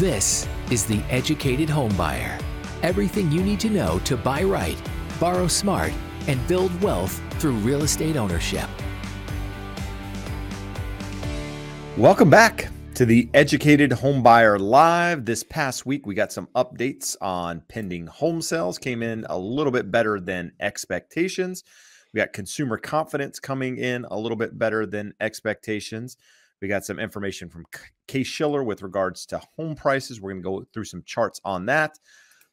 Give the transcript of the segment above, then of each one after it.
This is The Educated HomeBuyer. Everything you need to know to buy right, borrow smart, and build wealth through real estate ownership. Welcome back to The Educated HomeBuyer Live. This past week, we got some updates on pending home sales. Came in a little bit better than expectations. We got consumer confidence coming in a little bit better than expectations. We got some information from Case Shiller with regards to home prices. We're going to go through some charts on that.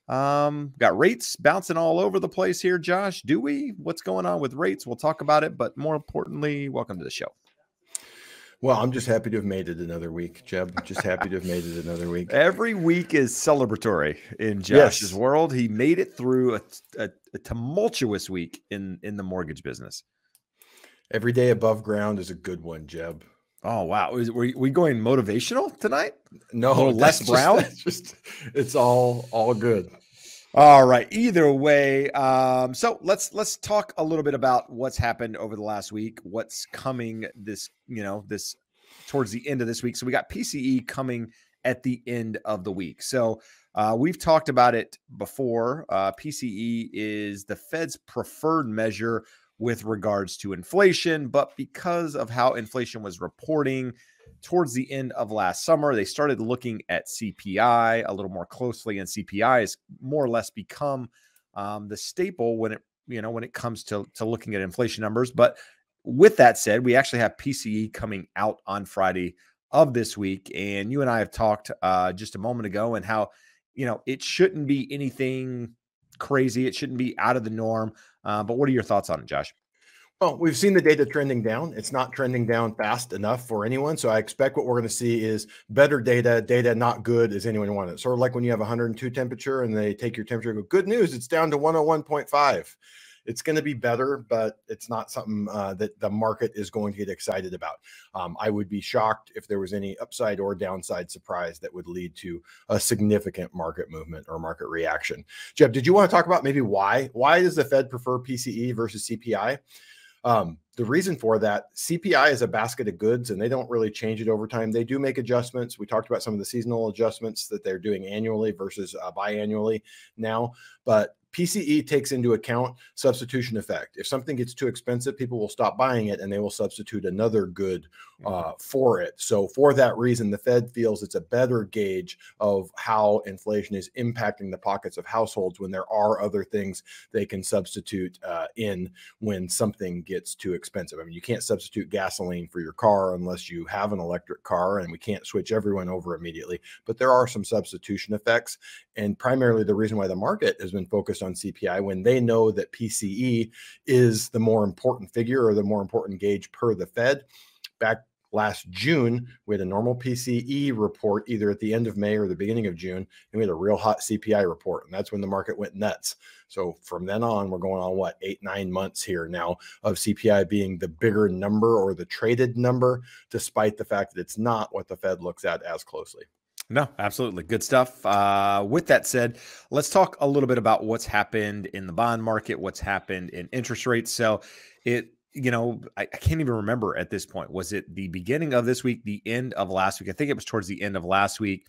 Got rates bouncing all over the place here, Josh. Do we? What's going on with rates? We'll talk about it. But more importantly, welcome to the show. Well, I'm just happy to have made it another week, Jeb. Just happy to have made it another week. Every week is celebratory in Josh's world. He made it through a tumultuous week in the mortgage business. Every day above ground is a good one, Jeb. Oh, wow. Were we going motivational tonight? No, Les Brown. It's all good. All right. Either way. So let's talk a little bit about what's happened over the last week, what's coming this towards the end of this week. So we got PCE coming at the end of the week. So we've talked about it before. PCE is the Fed's preferred measure with regards to inflation, but because of how inflation was reporting towards the end of last summer, they started looking at CPI a little more closely, and CPI has more or less become the staple when it comes to looking at inflation numbers. But with that said, we actually have PCE coming out on Friday of this week, and you and I have talked just a moment ago and how it shouldn't be anything crazy. It shouldn't be out of the norm. But what are your thoughts on it, Josh? Well, we've seen the data trending down. It's not trending down fast enough for anyone. So I expect what we're going to see is better data not good as anyone wanted. It's sort of like when you have 102 temperature and they take your temperature and go, good news, it's down to 101.5. It's going to be better, but it's not something that the market is going to get excited about. I would be shocked if there was any upside or downside surprise that would lead to a significant market movement or market reaction. Jeb, did you want to talk about maybe why does the Fed prefer PCE versus CPI? The reason for that, CPI is a basket of goods and they don't really change it over time. They do make adjustments. We talked about some of the seasonal adjustments that they're doing annually versus biannually now, but PCE takes into account substitution effect. If something gets too expensive, people will stop buying it and they will substitute another good for it. So for that reason, the Fed feels it's a better gauge of how inflation is impacting the pockets of households when there are other things they can substitute in when something gets too expensive. I mean, you can't substitute gasoline for your car unless you have an electric car, and we can't switch everyone over immediately. But there are some substitution effects. And primarily the reason why the market has been focused on CPI when they know that PCE is the more important figure or the more important gauge per the Fed. Back last June, we had a normal PCE report either at the end of May or the beginning of June, and we had a real hot CPI report, and that's when the market went nuts. So from then on, we're going on 8-9 months here now of CPI being the bigger number or the traded number, despite the fact that it's not what the Fed looks at as closely. No, absolutely. Good stuff. With that said, let's talk a little bit about what's happened in the bond market, what's happened in interest rates. So I can't even remember at this point. Was it the beginning of this week, the end of last week? I think it was towards the end of last week.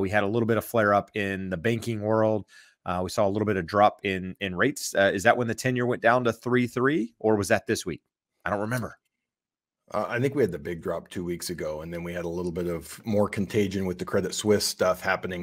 We had a little bit of flare up in the banking world. We saw a little bit of drop in rates. Is that when the 10-year went down to 3.3, or was that this week? I don't remember. I think we had the big drop 2 weeks ago, and then we had a little bit of more contagion with the Credit Suisse stuff happening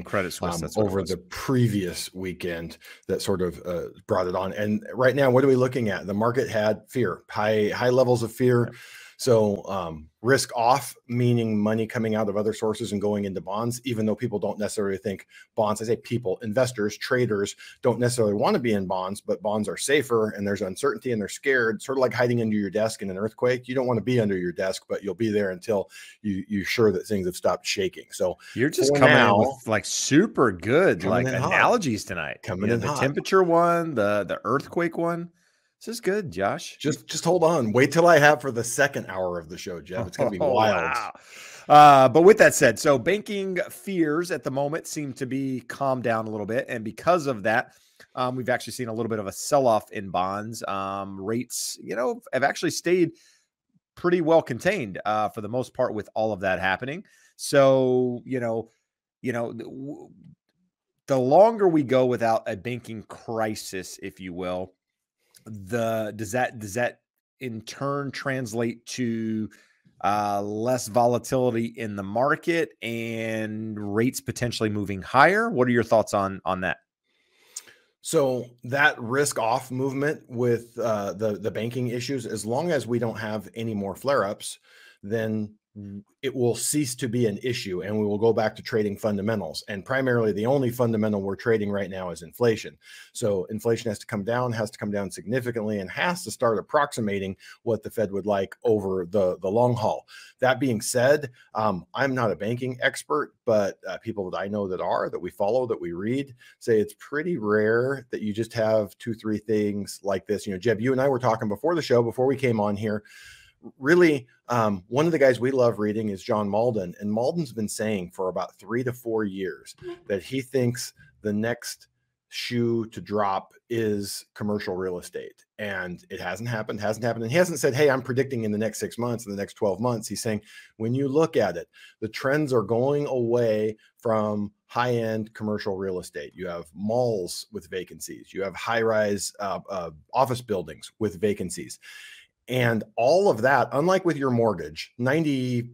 over the previous weekend that sort of brought it on. And right now, what are we looking at? The market had fear, high levels of fear. Yeah. So risk off, meaning money coming out of other sources and going into bonds, even though people don't necessarily think bonds, I say people, investors, traders don't necessarily want to be in bonds, but bonds are safer and there's uncertainty and they're scared, sort of like hiding under your desk in an earthquake. You don't want to be under your desk, but you'll be there until you're sure that things have stopped shaking. So you're just coming out with super good analogies tonight. Coming in the temperature one, the earthquake one. This is good, Josh. Just hold on. Wait till I have for the second hour of the show, Jeff. It's going to be wild. Wow. But with that said, so banking fears at the moment seem to be calmed down a little bit. And because of that, we've actually seen a little bit of a sell-off in bonds. Rates, have actually stayed pretty well contained for the most part with all of that happening. So, you know, the longer we go without a banking crisis, if you will, does that in turn translate to less volatility in the market and rates potentially moving higher? What are your thoughts on that? So that risk off movement with the banking issues, as long as we don't have any more flare-ups, then it will cease to be an issue and we will go back to trading fundamentals. And primarily the only fundamental we're trading right now is inflation. So inflation has to come down significantly and has to start approximating what the Fed would like over the long haul. That being said, I'm not a banking expert, but people that I know that we follow, that we read, say it's pretty rare that you just have 2-3 things like this. You know, Jeb, you and I were talking before the show, before we came on here, really, one of the guys we love reading is John Malden, and Malden's been saying for about 3 to 4 years that he thinks the next shoe to drop is commercial real estate, and it hasn't happened. And he hasn't said, hey, I'm predicting in the next 6 months, in the next 12 months. He's saying, when you look at it, the trends are going away from high-end commercial real estate. You have malls with vacancies. You have high-rise office buildings with vacancies. And all of that, unlike with your mortgage, 95%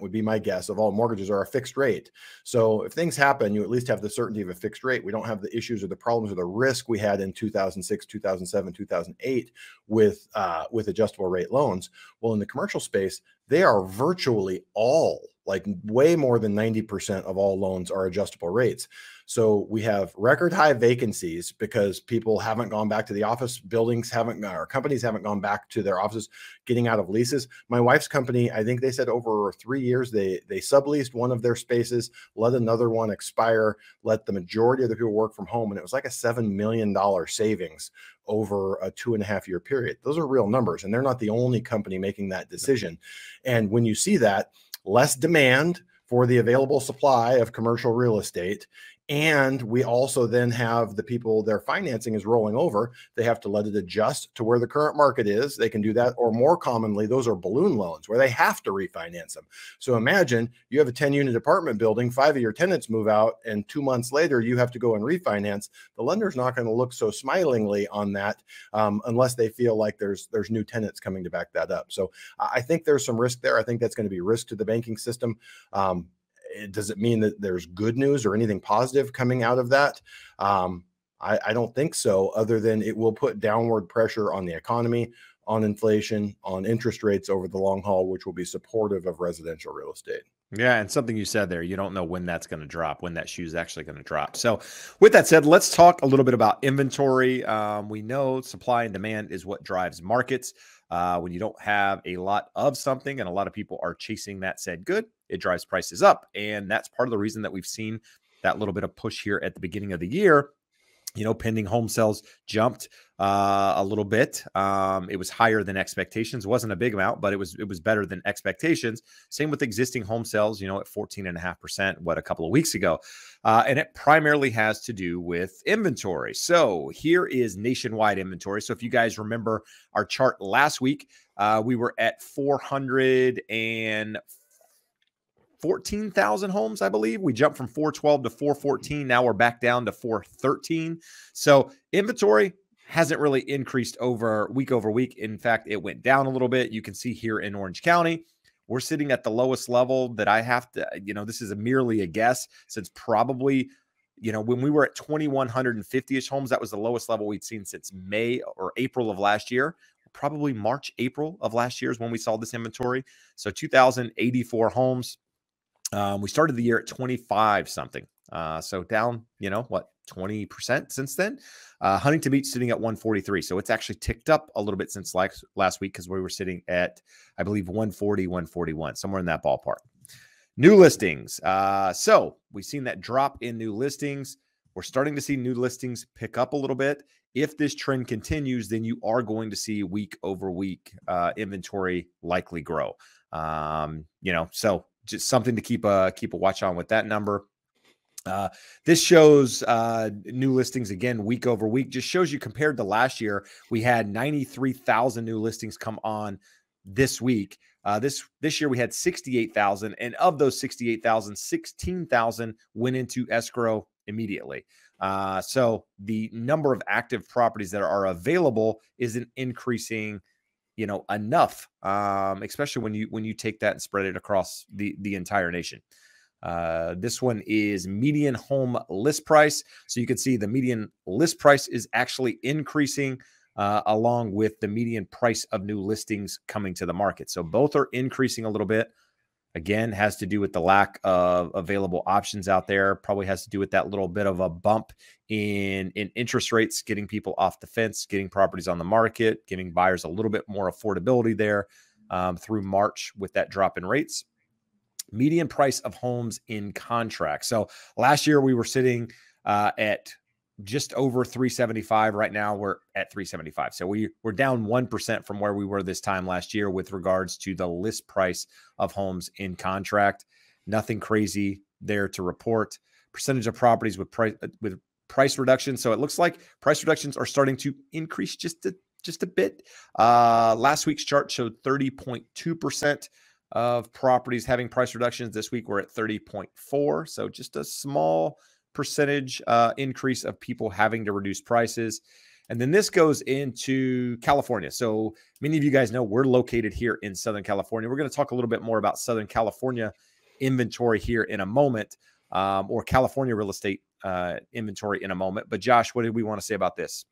would be my guess of all mortgages are a fixed rate. So if things happen, you at least have the certainty of a fixed rate. We don't have the issues or the problems or the risk we had in 2006, 2007, 2008 with adjustable rate loans. Well, in the commercial space, they are virtually all, like way more than 90% of all loans are adjustable rates. So we have record high vacancies because people haven't gone back to the office, companies haven't gone back to their offices, getting out of leases. My wife's company, I think they said over 3 years, they subleased one of their spaces, let another one expire, let the majority of the people work from home. And it was like a $7 million savings over a 2.5 year period. Those are real numbers. And they're not the only company making that decision. And when you see that, less demand for the available supply of commercial real estate. And we also then have the people, their financing is rolling over. They have to let it adjust to where the current market is. They can do that. Or more commonly, those are balloon loans where they have to refinance them. So imagine you have a 10-unit apartment building, 5 of your tenants move out, and 2 months later, you have to go and refinance. The lender's not going to look so smilingly on that unless they feel like there's new tenants coming to back that up. So I think there's some risk there. I think that's going to be risk to the banking system. Does it mean that there's good news or anything positive coming out of that? I don't think so, other than it will put downward pressure on the economy, on inflation, on interest rates over the long haul, which will be supportive of residential real estate. Yeah. And something you said there, you don't know when that's going to drop, when that shoe is actually going to drop. So with that said, let's talk a little bit about inventory. We know supply and demand is what drives markets. When you don't have a lot of something and a lot of people are chasing that said good, it drives prices up. And that's part of the reason that we've seen that little bit of push here at the beginning of the year. You know, pending home sales jumped a little bit. It was higher than expectations. It wasn't a big amount, but it was better than expectations. Same with existing home sales, you know, at 14.5%, a couple of weeks ago. And it primarily has to do with inventory. So here is nationwide inventory. So if you guys remember our chart last week, we were at 414,000 homes, I believe. We jumped from 412 to 414. Now we're back down to 413. So inventory hasn't really increased over week. In fact, it went down a little bit. You can see here in Orange County, we're sitting at the lowest level that I have to, you know, this is merely a guess, since probably, you know, when we were at 2,150-ish homes, that was the lowest level we'd seen since May or April of last year. Probably March, April of last year is when we saw this inventory. So 2,084 homes. We started the year at 25 something. So down, you know, 20% since then. Huntington Beach sitting at 143. So it's actually ticked up a little bit since last week, because we were sitting at, I believe, 140, 141, somewhere in that ballpark. New listings. So we've seen that drop in new listings. We're starting to see new listings pick up a little bit. If this trend continues, then you are going to see week over week inventory likely grow. You know, so just something to keep a watch on with that number. This shows new listings again, week over week. Just shows you compared to last year, we had 93,000 new listings come on this week. This year we had 68,000, and of those 68,000, 16,000 went into escrow immediately. So the number of active properties that are available isn't increasing, you know, enough, especially when you take that and spread it across the entire nation. This one is median home list price. So you can see the median list price is actually increasing along with the median price of new listings coming to the market. So both are increasing a little bit. Again, has to do with the lack of available options out there. Probably has to do with that little bit of a bump in interest rates, getting people off the fence, getting properties on the market, giving buyers a little bit more affordability there through March with that drop in rates. Median price of homes in contract. So last year we were sitting at just over 375. Right now we're at 375. So we're down 1% from where we were this time last year with regards to the list price of homes in contract. Nothing crazy there to report. Percentage of properties with price reductions. So it looks like price reductions are starting to increase just a bit. Last week's chart showed 30.2% of properties having price reductions. This week we're at 30.4%. So just a small percentage increase of people having to reduce prices. And then this goes into California. So many of you guys know we're located here in Southern California. We're going to talk a little bit more about Southern California inventory here in a moment, or California real estate inventory in a moment. But Josh, what did we want to say about this?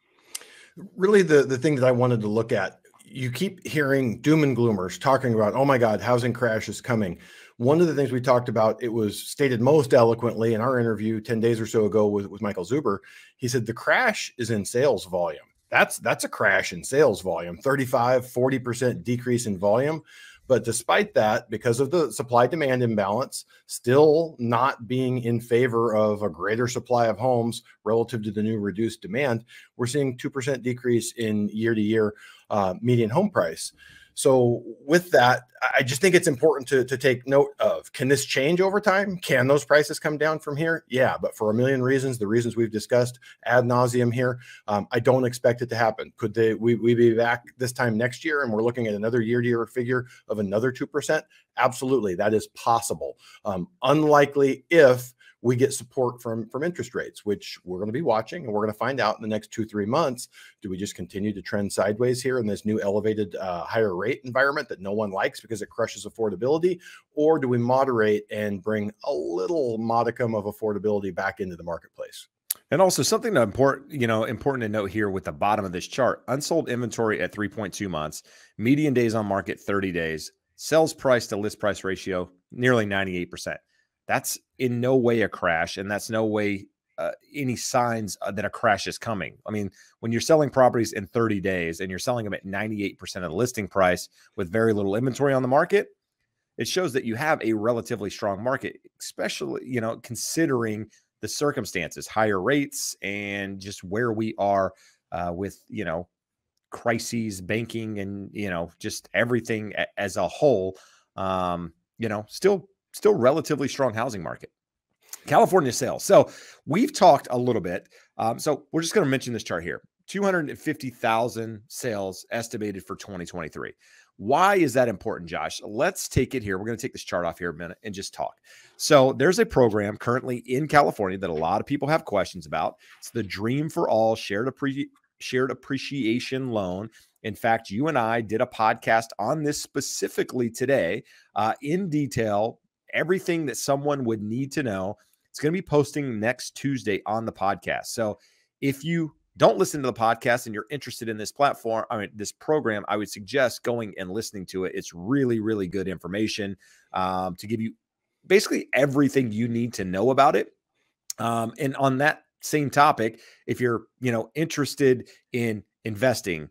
Really, the thing that I wanted to look at, you keep hearing doom and gloomers talking about, oh my God, housing crash is coming. One of the things we talked about, it was stated most eloquently in our interview 10 days or so ago with Michael Zuber. He said, the crash is in sales volume. That's a crash in sales volume, 35-40% decrease in volume. But despite that, because of the supply-demand imbalance, still not being in favor of a greater supply of homes relative to the new reduced demand, we're seeing 2% decrease in year-to-year median home price. So with that, I just think it's important to take note of, can this change over time? Can those prices come down from here? Yeah, but for a million reasons, the reasons we've discussed ad nauseum here, I don't expect it to happen. Could they, we be back this time next year and we're looking at another year-to-year figure of another 2%? Absolutely, that is possible. Unlikely if we get support from interest rates, which we're going to be watching, and we're going to find out in the next 2-3 months. Do we just continue to trend sideways here in this new elevated higher rate environment that no one likes because it crushes affordability? Or do we moderate and bring a little modicum of affordability back into the marketplace? And also something that important to note here with the bottom of this chart, unsold inventory at 3.2 months, median days on market 30 days, sales price to list price ratio nearly 98%. That's in no way a crash, and that's no way any signs that a crash is coming. I mean, when you're selling properties in 30 days and you're selling them at 98% of the listing price with very little inventory on the market, it shows that you have a relatively strong market, especially, you know, considering the circumstances, higher rates, and just where we are with, you know, crises, banking, and, you know, just everything as a whole, you know, still relatively strong housing market. California sales. So we've talked a little bit. So we're just going to mention this chart here. 250,000 sales estimated for 2023. Why is that important, Josh? Let's take it here. We're going to take this chart off here a minute and just talk. So there's a program currently in California that a lot of people have questions about. It's the Dream for All Shared Appreciation Loan. In fact, you and I did a podcast on this specifically today in detail. Everything that someone would need to know. It's going to be posting next Tuesday on the podcast. So if you don't listen to the podcast and you're interested in this platform, I mean, this program, I would suggest going and listening to it. It's really, really good information to give you basically everything you need to know about it. And on that same topic, if you're, you know, interested in investing,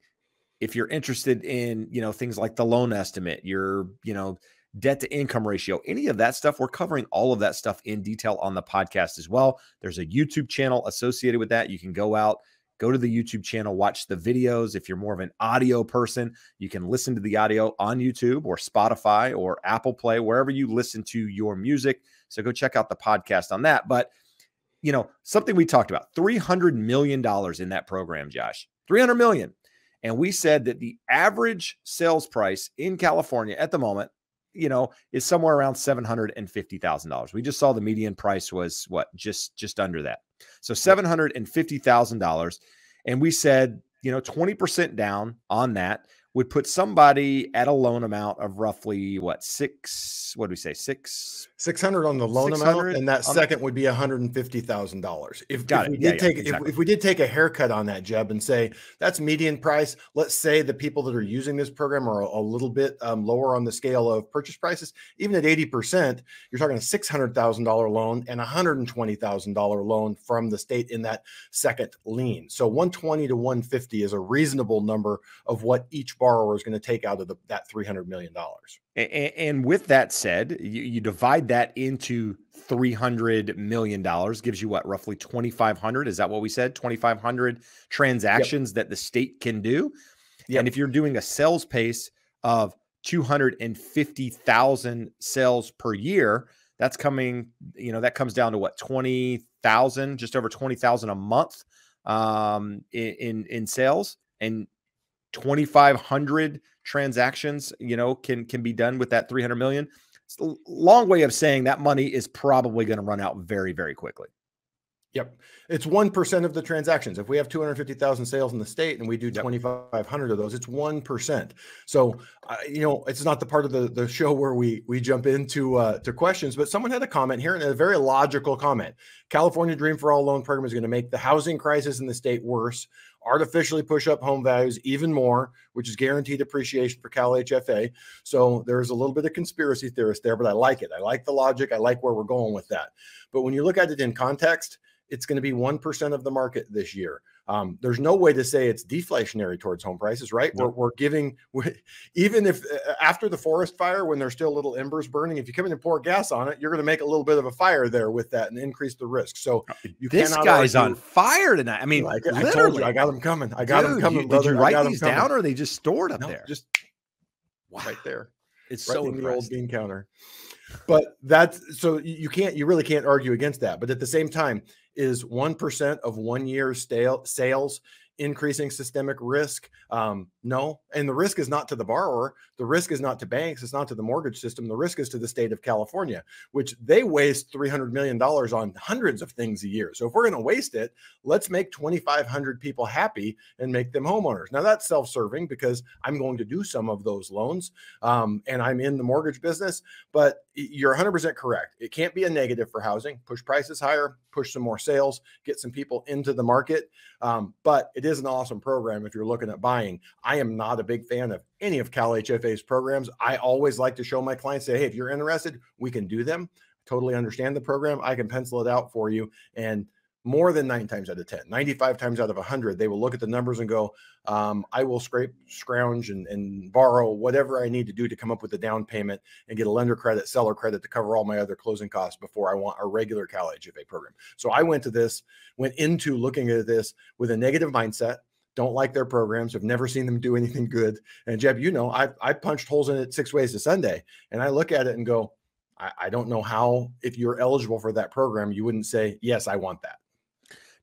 if you're interested in, you know, things like the loan estimate, you're, you know, debt to income ratio, any of that stuff. We're covering all of that stuff in detail on the podcast as well. There's a YouTube channel associated with that. You can go out, go to the YouTube channel, watch the videos. If you're more of an audio person, you can listen to the audio on YouTube or Spotify or Apple Play, wherever you listen to your music. So go check out the podcast on that. But, you know, something we talked about, $300 million in that program, Josh, $300 million. And we said that the average sales price in California at the moment, you know, is somewhere around $750,000. We just saw the median price was what? Just under that. So $750,000. And we said, you know, 20% down on that would put somebody at a loan amount of roughly what? $600 on the loan amount. And that second would be $150,000. If we did take a haircut on that, Jeb, and say that's median price, let's say the people that are using this program are a little bit lower on the scale of purchase prices, even at 80%, you're talking a $600,000 loan and $120,000 loan from the state in that second lien. So 120 to 150 is a reasonable number of what each borrower is going to take out of that $300 million. And with that said, you divide that into $300 million, gives you what, roughly 2,500? Is that what we said? 2,500 transactions that the state can do. Yep. And if you're doing a sales pace of 250,000 sales per year, that's coming, you know, that comes down to what, 20,000, just over 20,000 a month in sales. And 2,500 transactions, you know, can be done with that 300 million. It's a long way of saying that money is probably going to run out very, very quickly. Yep. It's 1% of the transactions. If we have 250,000 sales in the state and we do 2,500 of those, it's 1%. So, you know, it's not the part of the show where we jump into to questions, but someone had a comment here and a very logical comment. California Dream for All loan program is going to make the housing crisis in the state worse, artificially push up home values even more, which is guaranteed appreciation for Cal HFA. So there's a little bit of conspiracy theorist there, but I like it. I like the logic. I like where we're going with that. But when you look at it in context, it's going to be 1% of the market this year. There's no way to say it's deflationary towards home prices, right? No. We're giving, even if after the forest fire, when there's still little embers burning, if you come in and pour gas on it, you're going to make a little bit of a fire there with that and increase the risk. So you this guy's on fire tonight. I mean, like, literally. I told you, I got him coming. I got him coming. Brother. Did you write these down or are they just stored up there? Just right there. It's right so in the old bean counter. But that's, so you really can't argue against that. But at the same time, is 1% of 1 year's sales increasing systemic risk? No. And the risk is not to the borrower. The risk is not to banks. It's not to the mortgage system. The risk is to the state of California, which they waste $300 million on hundreds of things a year. So if we're going to waste it, let's make 2,500 people happy and make them homeowners. Now that's self-serving because I'm going to do some of those loans and I'm in the mortgage business, but you're 100% correct. It can't be a negative for housing. Push prices higher, push some more sales, get some people into the market. But it is an awesome program if you're looking at buying. I am not a big fan of any of Cal HFA's programs. I always like to show my clients, say, hey, if you're interested, we can do them. Totally understand the program. I can pencil it out for you. And more than 9 times out of 10, 95 times out of 100, they will look at the numbers and go, I will scrounge and borrow whatever I need to do to come up with a down payment and get a lender credit, seller credit to cover all my other closing costs before I want a regular Cal HFA program. So I went into looking at this with a negative mindset. Don't like their programs, have never seen them do anything good. And Jeb, you know, I punched holes in it 6 ways to Sunday. And I look at it and go, I don't know how, if you're eligible for that program, you wouldn't say, yes, I want that.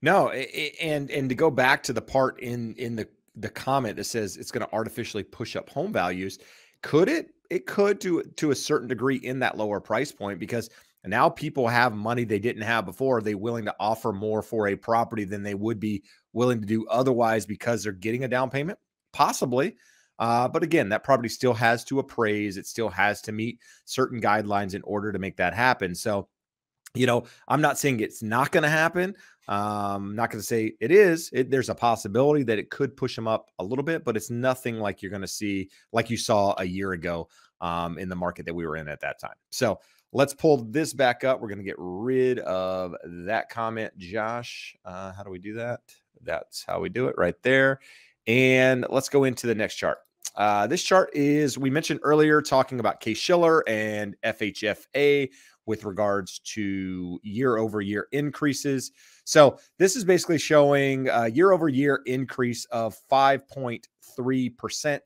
No. And to go back to the part in the comment that says it's going to artificially push up home values, could it? It could to a certain degree in that lower price point, because now people have money they didn't have before. Are they willing to offer more for a property than they would be willing to do otherwise because they're getting a down payment? Possibly. But again, that property still has to appraise. It still has to meet certain guidelines in order to make that happen. So, you know, I'm not saying it's not going to happen. I'm not going to say it is. There's a possibility that it could push them up a little bit, but it's nothing like you're going to see, like you saw a year ago in the market that we were in at that time. So let's pull this back up. We're going to get rid of that comment, Josh. How do we do that? That's how we do it right there. And let's go into the next chart. This chart is, we mentioned earlier, talking about Case Shiller and FHFA with regards to year-over-year increases. So this is basically showing a year-over-year increase of 5.3%,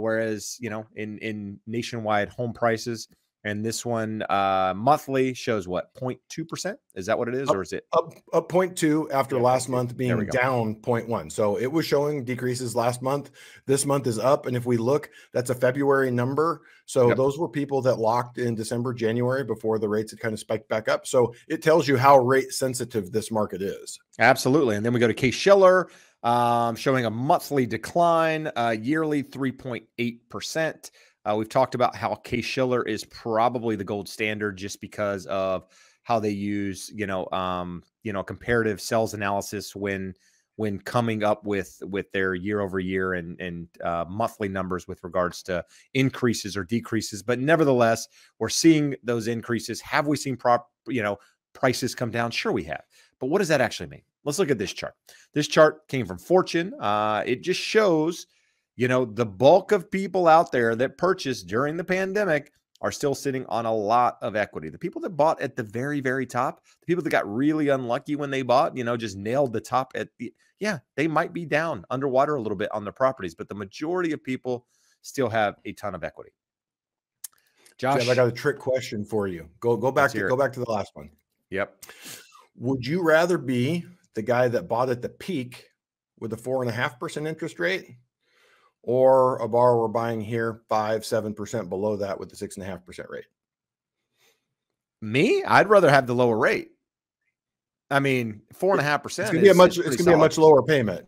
whereas, you know, in nationwide home prices, And this one monthly shows what, 0.2%? Is that what it is, or is it up 0.2 after last month being down 0.1? So it was showing decreases last month. This month is up, and if we look, that's a February number. So those were people that locked in December, January before the rates had kind of spiked back up. So it tells you how rate sensitive this market is. Absolutely. And then we go to Case Shiller, showing a monthly decline, yearly 3.8%. We've talked about how Case Shiller is probably the gold standard just because of how they use, comparative sales analysis when coming up with their year over year and monthly numbers with regards to increases or decreases. But nevertheless, we're seeing those increases. Have we seen prices come down? Sure, we have. But what does that actually mean? Let's look at this chart. This chart came from Fortune. It just shows, the bulk of people out there that purchased during the pandemic are still sitting on a lot of equity. The people that bought at the very, very top, the people that got really unlucky when they bought, just nailed the top they might be down underwater a little bit on their properties, but the majority of people still have a ton of equity. Josh, Jeb, I got a trick question for you. Go back to the last one. Yep. Would you rather be the guy that bought at the peak with a 4.5% interest rate, or a borrower buying here 5-7% below that with the 6.5% rate? Me, I'd rather have the lower rate. I mean, 4.5%. It's gonna be a much lower payment.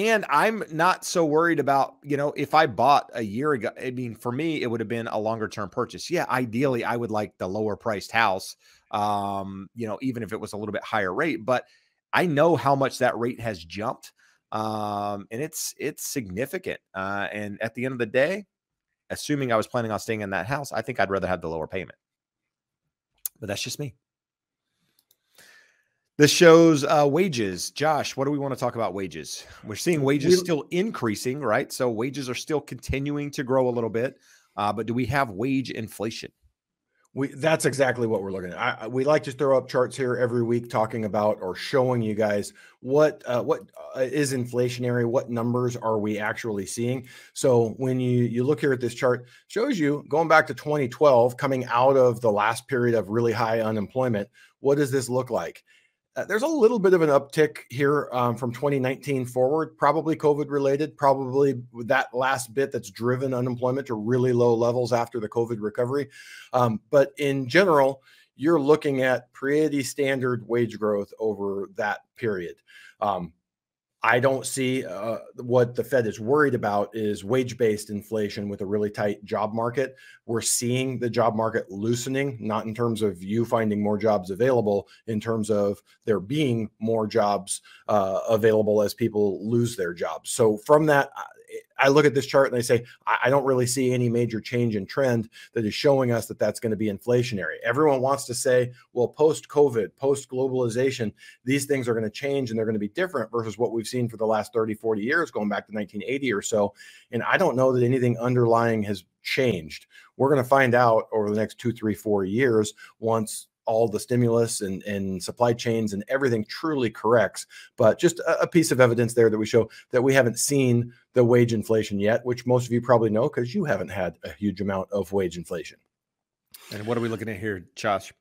And I'm not so worried about if I bought a year ago. I mean, for me, it would have been a longer term purchase. Yeah, ideally, I would like the lower priced house. Even if it was a little bit higher rate, but I know how much that rate has jumped. And it's significant. And at the end of the day, assuming I was planning on staying in that house, I think I'd rather have the lower payment, but that's just me. This shows, wages. Josh, what do we want to talk about wages? We're seeing wages still increasing, right? So wages are still continuing to grow a little bit. But do we have wage inflation? That's exactly what we're looking at. We like to throw up charts here every week talking about or showing you guys what is inflationary, what numbers are we actually seeing. So when you look here at this chart, shows you going back to 2012, coming out of the last period of really high unemployment, what does this look like? There's a little bit of an uptick here from 2019 forward, probably COVID related, probably that last bit that's driven unemployment to really low levels after the COVID recovery. But in general, you're looking at pretty standard wage growth over that period. I don't see what the Fed is worried about is wage-based inflation with a really tight job market. We're seeing the job market loosening, not in terms of you finding more jobs available, in terms of there being more jobs available as people lose their jobs. So from that, I look at this chart and I say, I don't really see any major change in trend that is showing us that that's going to be inflationary. Everyone wants to say, well, post-COVID, post-globalization, these things are going to change and they're going to be different versus what we've seen for the last 30, 40 years, going back to 1980 or so. And I don't know that anything underlying has changed. We're going to find out over the next 2, 3, 4 years once all the stimulus and supply chains and everything truly corrects, but just a piece of evidence there that we show that we haven't seen the wage inflation yet, which most of you probably know because you haven't had a huge amount of wage inflation. And what are we looking at here, Josh?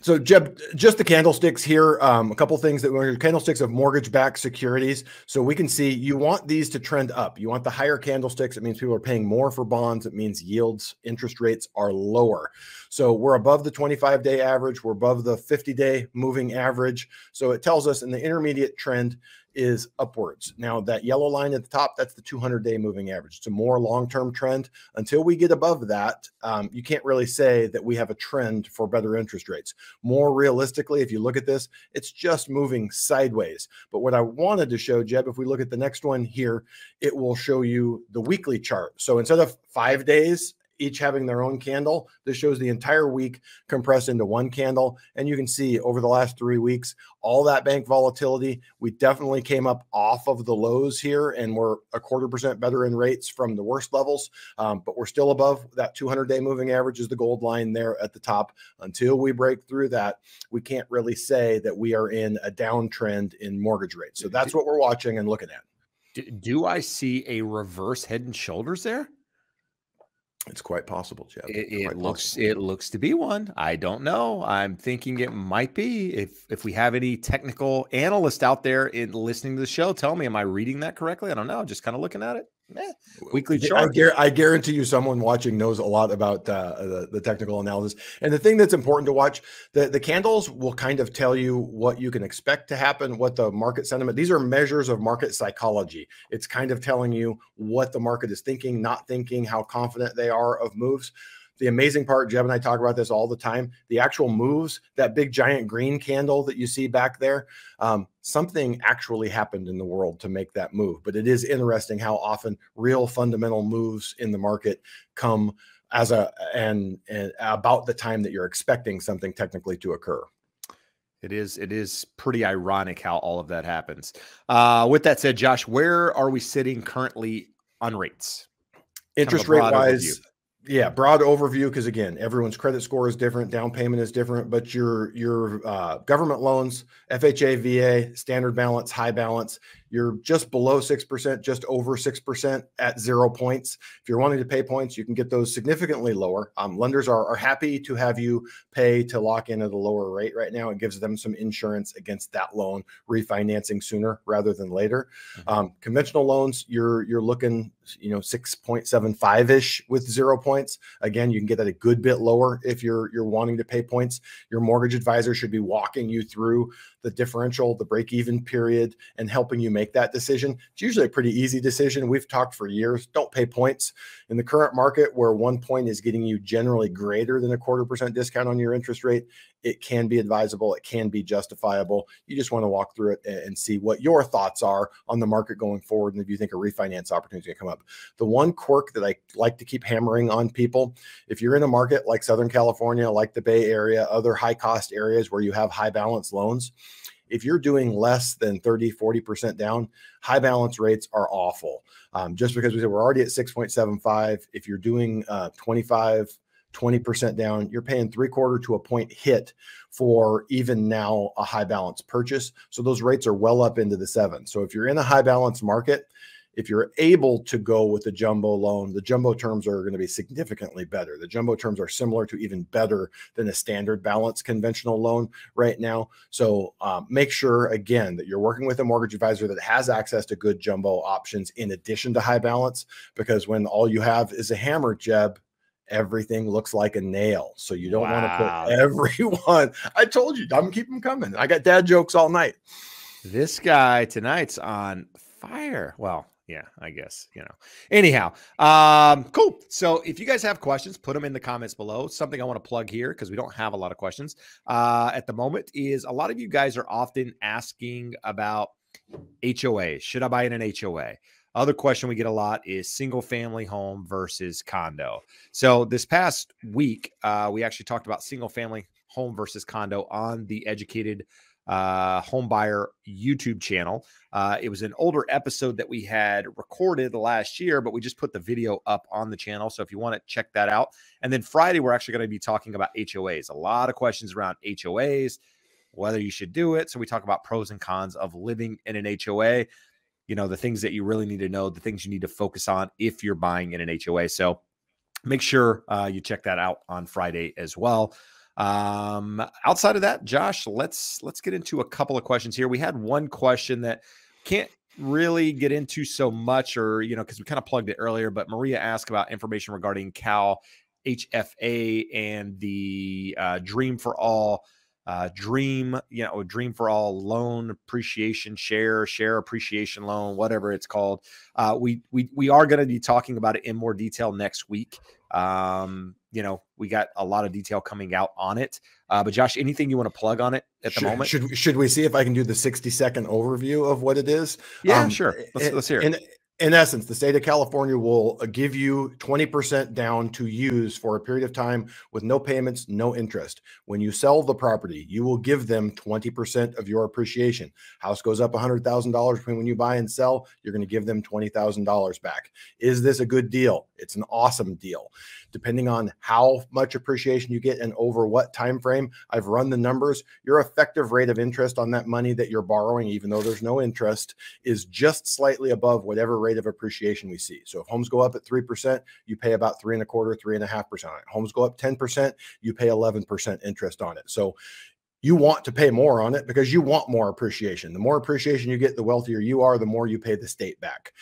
So Jeb, just the candlesticks here, a couple things that were candlesticks of mortgage-backed securities. So we can see you want these to trend up. You want the higher candlesticks. It means people are paying more for bonds. It means yields, interest rates are lower. So we're above the 25-day average. We're above the 50-day moving average. So it tells us in the intermediate trend is upwards. Now that yellow line at the top, that's the 200-day moving average. It's a more long-term trend. Until we get above that, you can't really say that we have a trend for better interest rates. More realistically, if you look at this, it's just moving sideways. But what I wanted to show, Jeb, if we look at the next one here, it will show you the weekly chart. So instead of 5 days, each having their own candle, this shows the entire week compressed into one candle. And you can see over the last 3 weeks, all that bank volatility, we definitely came up off of the lows here and we're 0.25% better in rates from the worst levels. But we're still above that 200-day moving average is the gold line there at the top. Until we break through that, we can't really say that we are in a downtrend in mortgage rates. So that's what we're watching and looking at. Do I see a reverse head and shoulders there? It's quite possible, Jeb. It looks to be one. I don't know. I'm thinking it might be. If we have any technical analyst out there in listening to the show, tell me, am I reading that correctly? I don't know. Just kind of looking at it. Weekly chart. I guarantee you someone watching knows a lot about the technical analysis. And the thing that's important to watch, the candles will kind of tell you what you can expect to happen, what the market sentiment. These are measures of market psychology. It's kind of telling you what the market is thinking, not thinking, how confident they are of moves. The amazing part, Jeb and I talk about this all the time, the actual moves, that big giant green candle that you see back there, something actually happened in the world to make that move. But it is interesting how often real fundamental moves in the market come as and about the time that you're expecting something technically to occur. It is pretty ironic how all of that happens. With that said, Josh, where are we sitting currently on rates? Interest rate wise. Yeah, broad overview, because again, everyone's credit score is different, down payment is different, but your government loans, FHA, VA, standard balance, high balance, you're just below 6%, just over 6% at 0 points. If you're wanting to pay points, you can get those significantly lower. Lenders are happy to have you pay to lock in at a lower rate right now. It gives them some insurance against that loan refinancing sooner rather than later. Mm-hmm. Conventional loans, you're looking, 6.75-ish with 0 points. Again, you can get that a good bit lower if you're wanting to pay points. Your mortgage advisor should be walking you through the differential, the break-even period, and helping you make that decision. It's usually a pretty easy decision. We've talked for years, don't pay points. In the current market where 1 point is getting you generally greater than a 0.25% discount on your interest rate, it can be advisable. It can be justifiable. You just want to walk through it and see what your thoughts are on the market going forward and if you think a refinance opportunity is going to come up. The one quirk that I like to keep hammering on people, if you're in a market like Southern California, like the Bay Area, other high-cost areas where you have high-balance loans, if you're doing less than 30, 40% down, high balance rates are awful. Just because we said we're already at 6.75, if you're doing 20% down, you're paying 3/4 to a point hit for even now a high balance purchase. So those rates are well up into the 7s. So if you're in a high balance market, if you're able to go with the jumbo loan, the jumbo terms are going to be significantly better. The jumbo terms are similar to even better than a standard balance conventional loan right now. So make sure, again, that you're working with a mortgage advisor that has access to good jumbo options in addition to high balance, because when all you have is a hammer, Jeb, everything looks like a nail. So you don't want to put everyone. I told you, I'm going to keep them coming. I got dad jokes all night. This guy tonight's on fire. Well. Yeah, I guess, anyhow, cool. So if you guys have questions, put them in the comments below. Something I want to plug here, because we don't have a lot of questions at the moment, is a lot of you guys are often asking about HOA. Should I buy in an HOA? Other question we get a lot is single family home versus condo. So this past week, we actually talked about single family home versus condo on the Educated HomeBuyer YouTube channel. It was an older episode that we had recorded last year, but we just put the video up on the channel. So if you want to check that out. And then Friday, we're actually going to be talking about HOAs. A lot of questions around HOAs, whether you should do it. So we talk about pros and cons of living in an HOA, the things that you really need to know, the things you need to focus on if you're buying in an HOA. So make sure you check that out on Friday as well. Outside of that, Josh, let's get into a couple of questions here. We had one question that can't really get into so much, or, because we kind of plugged it earlier, but Maria asked about information regarding Cal HFA and the, Dream for All, Dream for All loan appreciation, share appreciation loan, whatever it's called. We are going to be talking about it in more detail next week. We got a lot of detail coming out on it. But Josh, anything you want to plug on it at the moment? Should we see if I can do the 60-second overview of what it is? Yeah, sure. Let's hear it. In essence, the state of California will give you 20% down to use for a period of time with no payments, no interest. When you sell the property, you will give them 20% of your appreciation. House goes up $100,000 between when you buy and sell, you're going to give them $20,000 back. Is this a good deal? It's an awesome deal. Depending on how much appreciation you get and over what time frame, I've run the numbers. Your effective rate of interest on that money that you're borrowing, even though there's no interest, is just slightly above whatever rate of appreciation we see. So if homes go up at 3%, you pay about 3.25%, 3.5% on it. Homes go up 10%, you pay 11% interest on it. So you want to pay more on it because you want more appreciation. The more appreciation you get, the wealthier you are, the more you pay the state back.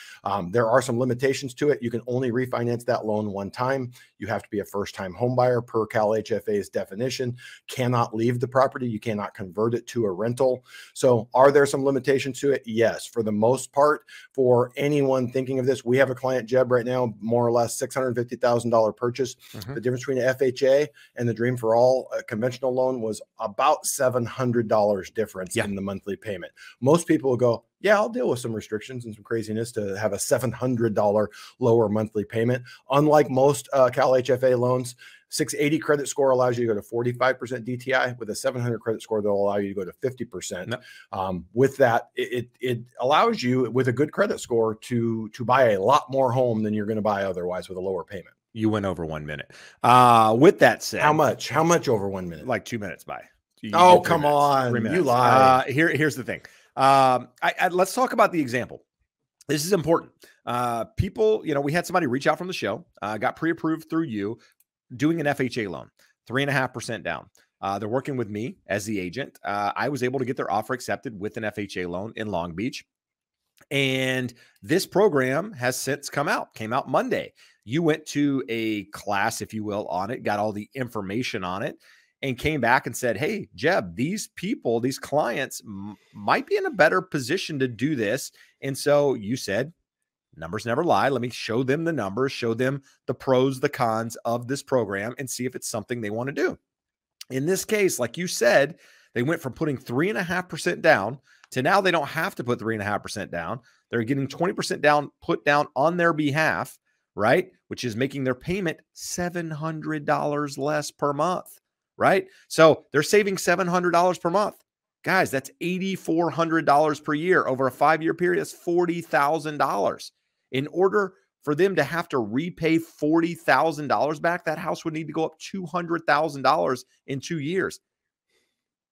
There are some limitations to it. You can only refinance that loan one time. You have to be a first-time home buyer per Cal HFA's definition, cannot leave the property. You cannot convert it to a rental. So are there some limitations to it? Yes, for the most part, for anyone thinking of this. We have a client, Jeb, right now, more or less $650,000 purchase. The difference between the FHA and the Dream for All conventional loan was about $700 difference in the monthly payment. Most people will go, yeah, I'll deal with some restrictions and some craziness to have a $700 lower monthly payment. Unlike most Cal HFA loans, 680 credit score allows you to go to 45% DTI. With a 700 credit score, they'll allow you to go to 50%. With that, it allows you, with a good credit score, to buy a lot more home than you're going to buy otherwise with a lower payment. You went over 1 minute. With that said, how much? How much over 1 minute? Like 2 minutes by. You oh, come minutes, on. You lie. Here's the thing. Let's talk about the example. This is important. People, you know, we had somebody reach out from the show, got pre-approved through you, doing an FHA loan, 3.5% down. They're working with me as the agent. I was able to get their offer accepted with an FHA loan in Long Beach. And this program has since came out Monday. You went to a class, if you will, on it, got all the information on it, and came back and said, hey, Jeb, these people, these clients might be in a better position to do this. And so you said, numbers never lie. Let me show them the numbers, show them the pros, the cons of this program, and see if it's something they want to do. In this case, like you said, they went from putting 3.5% down to now they don't have to put 3.5% down. They're getting 20% down, put down on their behalf, right? Which is making their payment $700 less per month. Right? So they're saving $700 per month. Guys, that's $8,400 per year over a 5-year period. That's $40,000. In order for them to have to repay $40,000 back, that house would need to go up $200,000 in 2 years.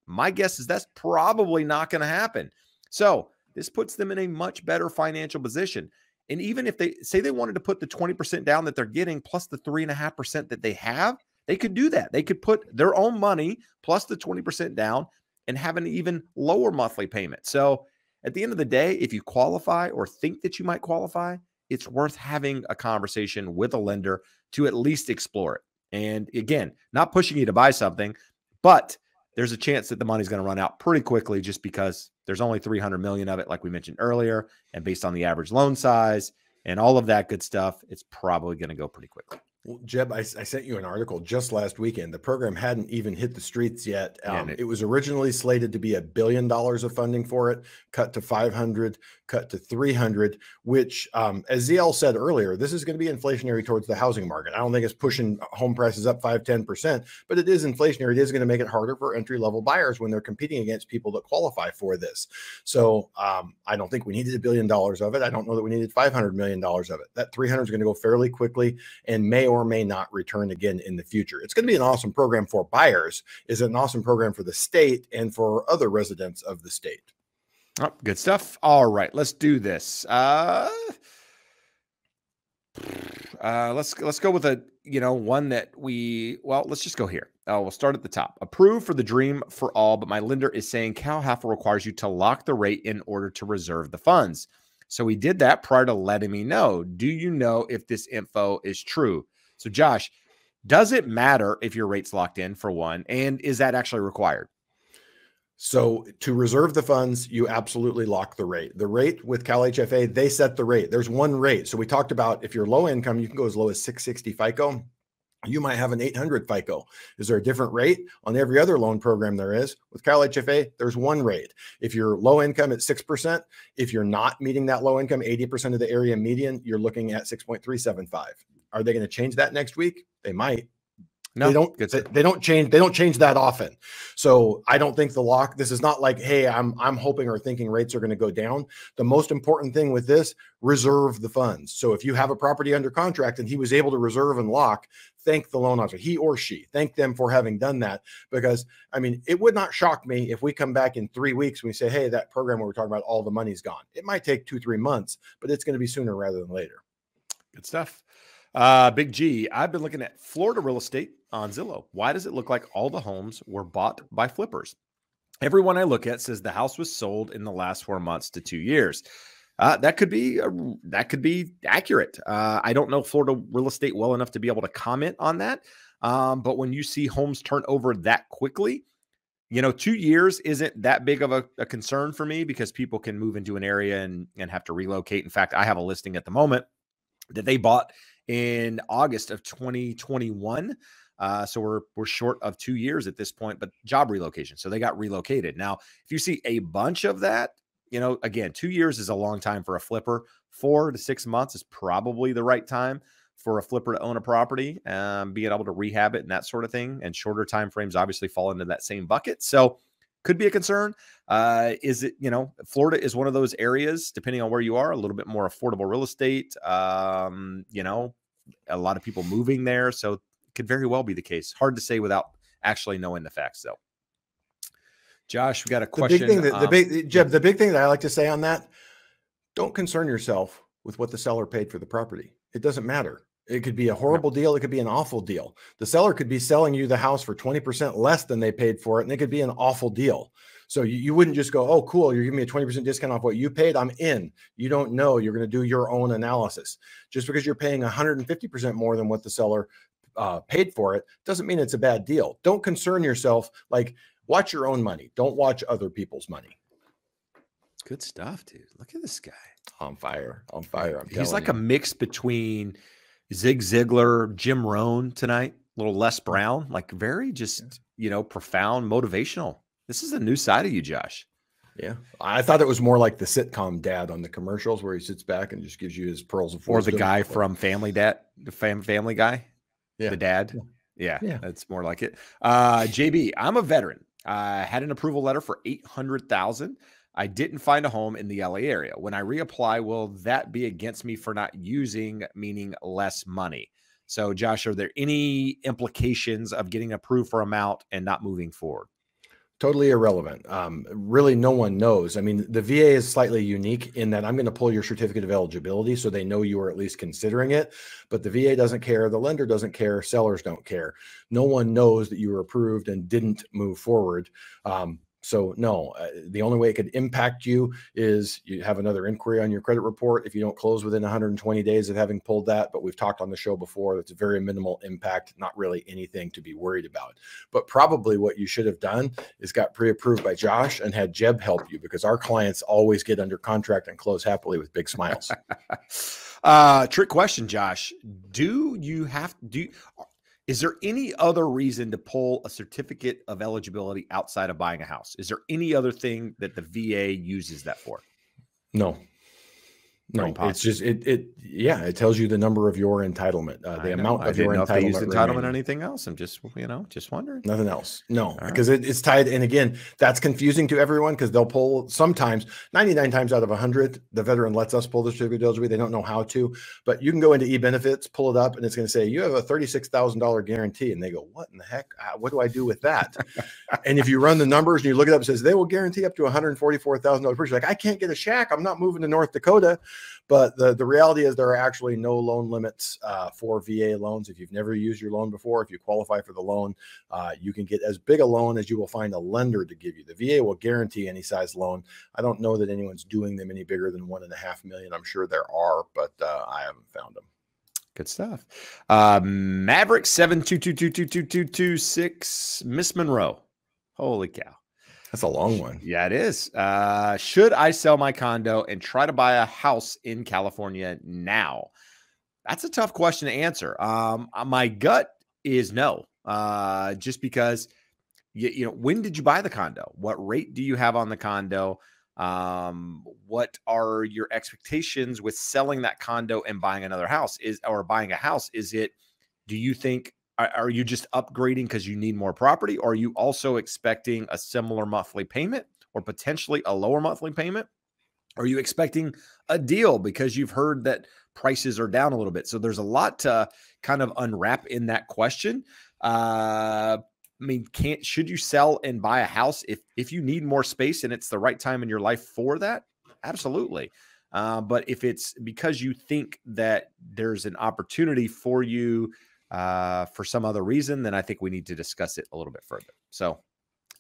My guess is that's probably not going to happen. So this puts them in a much better financial position. And even if they say they wanted to put the 20% down that they're getting plus the 3.5% that they have, they could do that. They could put their own money plus the 20% down and have an even lower monthly payment. So at the end of the day, if you qualify or think that you might qualify, it's worth having a conversation with a lender to at least explore it. And again, not pushing you to buy something, but there's a chance that the money's going to run out pretty quickly just because there's only 300 million of it, like we mentioned earlier, and based on the average loan size and all of that good stuff, it's probably going to go pretty quickly. Well, Jeb, I sent you an article just last weekend. The program hadn't even hit the streets yet. It was originally slated to be $1 billion of funding for it, cut to 500, cut to 300, which, as ZL said earlier, this is going to be inflationary towards the housing market. I don't think it's pushing home prices up 5, 10%, but it is inflationary. It is going to make it harder for entry-level buyers when they're competing against people that qualify for this. So I don't think we needed $1 billion of it. I don't know that we needed $500 million of it. That 300 is going to go fairly quickly and may or may not return again in the future. It's going to be an awesome program for buyers. It's an awesome program for the state and for other residents of the state. Oh, good stuff. All right, let's do this. Let's go with a, you know, one that we, well, let's just go here. We'll start at the top. Approved for the Dream for All, but my lender is saying Cal HFA requires you to lock the rate in order to reserve the funds. So he did that prior to letting me know. Do you know if this info is true? So, Josh, does it matter if your rate's locked in, for one, and is that actually required? So to reserve the funds, you absolutely lock the rate. The rate with Cal HFA, they set the rate. There's one rate. So we talked about if you're low income, you can go as low as 660 FICO. You might have an 800 FICO. Is there a different rate? On every other loan program there is. With Cal HFA, there's one rate. If you're low income at 6%, if you're not meeting that low income, 80% of the area median, you're looking at 6.375. Are they going to change that next week? They might. No, they don't change that often. So I don't think the lock, this is not like, hey, I'm hoping or thinking rates are going to go down. The most important thing with this, reserve the funds. So if you have a property under contract and he was able to reserve and lock thank the loan officer, he or she, thank them for having done that. Because, I mean, it would not shock me if we come back in 3 weeks and we say, hey, that program we were talking about, all the money's gone. It might take 2-3 months, but it's going to be sooner rather than later. Good stuff. Big G, I've been looking at Florida real estate on Zillow. Why does it look like all the homes were bought by flippers? Everyone I look at says the house was sold in the last 4 months to 2 years. That could be accurate. I don't know Florida real estate well enough to be able to comment on that. But when you see homes turn over that quickly, you know, 2 years isn't that big of a concern for me, because people can move into an area and have to relocate. In fact, I have a listing at the moment that they bought in August of 2021. So we're short of 2 years at this point, but job relocation. So they got relocated. Now, if you see a bunch of that, you know, again, 2 years is a long time for a flipper. 4 to 6 months is probably the right time for a flipper to own a property, being able to rehab it and that sort of thing. And shorter time frames obviously fall into that same bucket. So could be a concern. Is it, you know, Florida is one of those areas, depending on where you are, a little bit more affordable real estate. You know, a lot of people moving there. So it could very well be the case. Hard to say without actually knowing the facts, though. Josh, we got a question. Jeb, the big thing that I like to say on that, don't concern yourself with what the seller paid for the property. It doesn't matter. It could be a horrible deal. It could be an awful deal. The seller could be selling you the house for 20% less than they paid for it, and it could be an awful deal. So you wouldn't just go, oh, cool, you're giving me a 20% discount off what you paid. I'm in. You don't know. You're going to do your own analysis. Just because you're paying 150% more than what the seller paid for it doesn't mean it's a bad deal. Don't concern yourself. Like, watch your own money. Don't watch other people's money. Good stuff, dude. Look at this guy. On fire. On fire. He's like a mix between Zig Ziglar, Jim Rohn tonight, a little Les Brown, like very just, you know, profound, motivational. This is a new side of you, Josh. Yeah. I thought it was more like the sitcom dad on the commercials where he sits back and just gives you his pearls of wisdom. Or the guy from Family Dad, the Family Guy, yeah. The dad. Yeah. Yeah. That's more like it. JB, I'm a veteran. I had an approval letter for $800,000. I didn't find a home in the LA area. When I reapply, will that be against me for not using, meaning less money? So Josh, are there any implications of getting approved for amount and not moving forward? Totally irrelevant. Really, no one knows. I mean, the VA is slightly unique in that I'm going to pull your certificate of eligibility so they know you are at least considering it, but the VA doesn't care. The lender doesn't care. Sellers don't care. No one knows that you were approved and didn't move forward. So no, the only way it could impact you is you have another inquiry on your credit report if you don't close within 120 days of having pulled that. But we've talked on the show before, that's a very minimal impact, not really anything to be worried about. But probably what you should have done is got pre-approved by Josh and had Jeb help you, because our clients always get under contract and close happily with big smiles. Trick question, Josh. Is there any other reason to pull a certificate of eligibility outside of buying a house? Is there any other thing that the VA uses that for? No, it's just, it tells you the number of your entitlement, the amount of your entitlement. Use entitlement or anything else. I'm just, you know, just wondering. Nothing else. No, because it's tied. And again, that's confusing to everyone because they'll pull sometimes 99 times out of 100. The veteran lets us pull the certificate of eligibility. They don't know how to, but you can go into e-benefits, pull it up, and it's going to say, you have a $36,000 guarantee. And they go, what in the heck? What do I do with that? And if you run the numbers and you look it up, it says they will guarantee up to $144,000. You're like, I can't get a shack. I'm not moving to North Dakota. But the reality is there are actually no loan limits for VA loans. If you've never used your loan before, if you qualify for the loan, you can get as big a loan as you will find a lender to give you. The VA will guarantee any size loan. I don't know that anyone's doing them any bigger than $1.5 million. I'm sure there are, but I haven't found them. Good stuff. Maverick 722222226, Miss Monroe. Holy cow. That's a long one. Yeah, it is. Should I sell my condo and try to buy a house in California now? That's a tough question to answer. My gut is no, just because, you know, when did you buy the condo? What rate do you have on the condo? What are your expectations with selling that condo and buying another house or buying a house? Do you think, are you just upgrading because you need more property? Or are you also expecting a similar monthly payment or potentially a lower monthly payment? Are you expecting a deal because you've heard that prices are down a little bit. So there's a lot to kind of unwrap in that question. I mean, should you sell and buy a house if you need more space and it's the right time in your life for that? Absolutely. But if it's because you think that there's an opportunity for you for some other reason, then I think we need to discuss it a little bit further. So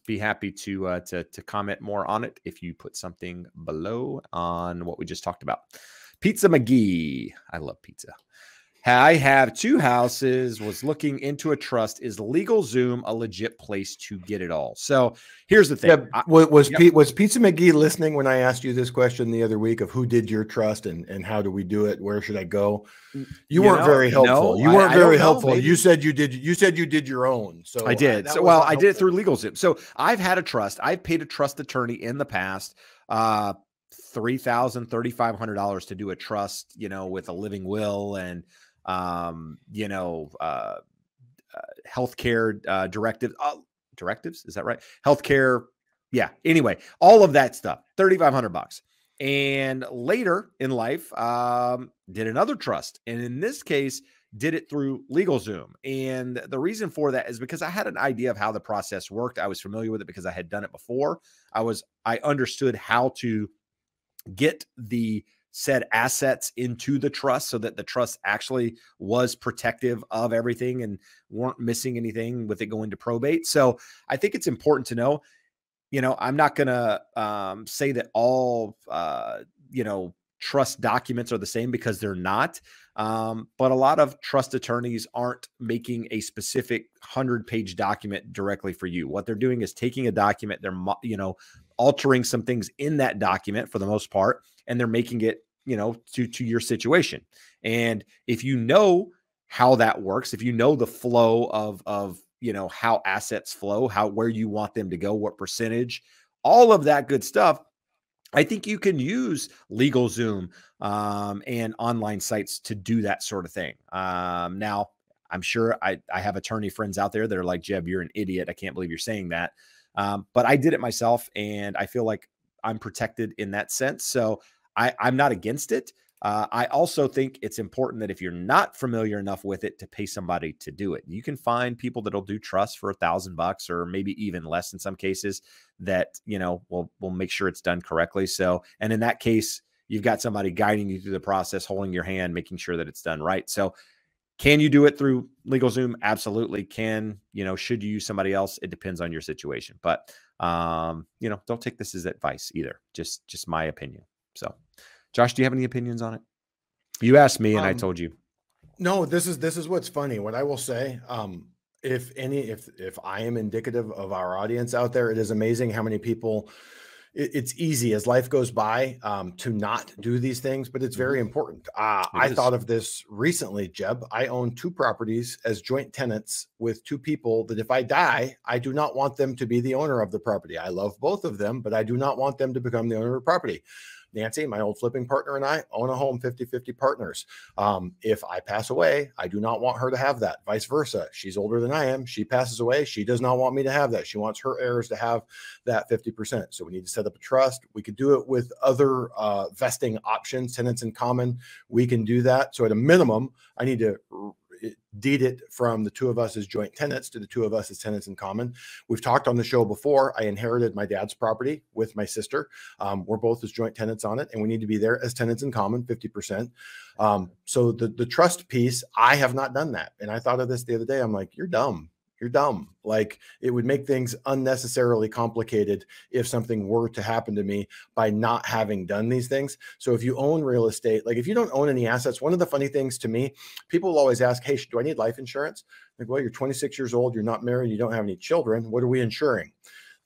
be happy to comment more on it if you put something below on what we just talked about. Pizza McGee. I love pizza. I have two houses, was looking into a trust. Is LegalZoom a legit place to get it all? So here's the thing. Yeah, was Pizza McGee listening when I asked you this question the other week of who did your trust and how do we do it? Where should I go? You weren't very helpful. You said you did your own. So I did. I did it through LegalZoom. So I've had a trust. I've paid a trust attorney in the past. $3,000, $3,500 to do a trust, with a living will and healthcare directives. Directives, is that right? Healthcare, yeah. Anyway, all of that stuff, $3,500. And later in life, did another trust, and in this case, did it through LegalZoom. And the reason for that is because I had an idea of how the process worked. I was familiar with it because I had done it before. I understood how to get the said assets into the trust so that the trust actually was protective of everything and weren't missing anything with it going to probate. So I think it's important to know, I'm not going to say that all, trust documents are the same, because they're not. But a lot of trust attorneys aren't making a specific 100-page document directly for you. What they're doing is taking a document, they're, altering some things in that document for the most part, and they're making it, to your situation. And if you know how that works, if you know the flow of how assets flow, where you want them to go, what percentage, all of that good stuff, I think you can use LegalZoom and online sites to do that sort of thing. Now, I'm sure I have attorney friends out there that are like, Jeb, you're an idiot. I can't believe you're saying that. But I did it myself, and I feel like I'm protected in that sense. So I'm not against it. I also think it's important that if you're not familiar enough with it, to pay somebody to do it. You can find people that'll do trust for $1,000 or maybe even less in some cases that, will make sure it's done correctly. So, and in that case, you've got somebody guiding you through the process, holding your hand, making sure that it's done right. So can you do it through LegalZoom? Absolutely. Should you use somebody else? It depends on your situation, but, don't take this as advice either. Just my opinion. So Josh, do you have any opinions on it? You asked me and I told you. No, this is what's funny. What I will say, if I am indicative of our audience out there, it is amazing how many people, it's easy as life goes by to not do these things, but it's very important. I thought of this recently, Jeb. I own two properties as joint tenants with two people that if I die, I do not want them to be the owner of the property. I love both of them, but I do not want them to become the owner of the property. Nancy, my old flipping partner, and I own a home, 50-50 partners. If I pass away, I do not want her to have that. Vice versa. She's older than I am. She passes away. She does not want me to have that. She wants her heirs to have that 50%. So we need to set up a trust. We could do it with other vesting options, tenants in common. We can do that. So at a minimum, I need to deed it from the two of us as joint tenants to the two of us as tenants in common. We've talked on the show before. I inherited my dad's property with my sister. We're both as joint tenants on it, and we need to be there as tenants in common, 50%. So the trust piece, I have not done that. And I thought of this the other day. I'm like, you're dumb. Like, it would make things unnecessarily complicated if something were to happen to me by not having done these things. So if you own real estate, like if you don't own any assets, one of the funny things to me, people will always ask, hey, do I need life insurance? Like, well, you're 26 years old. You're not married. You don't have any children. What are we insuring?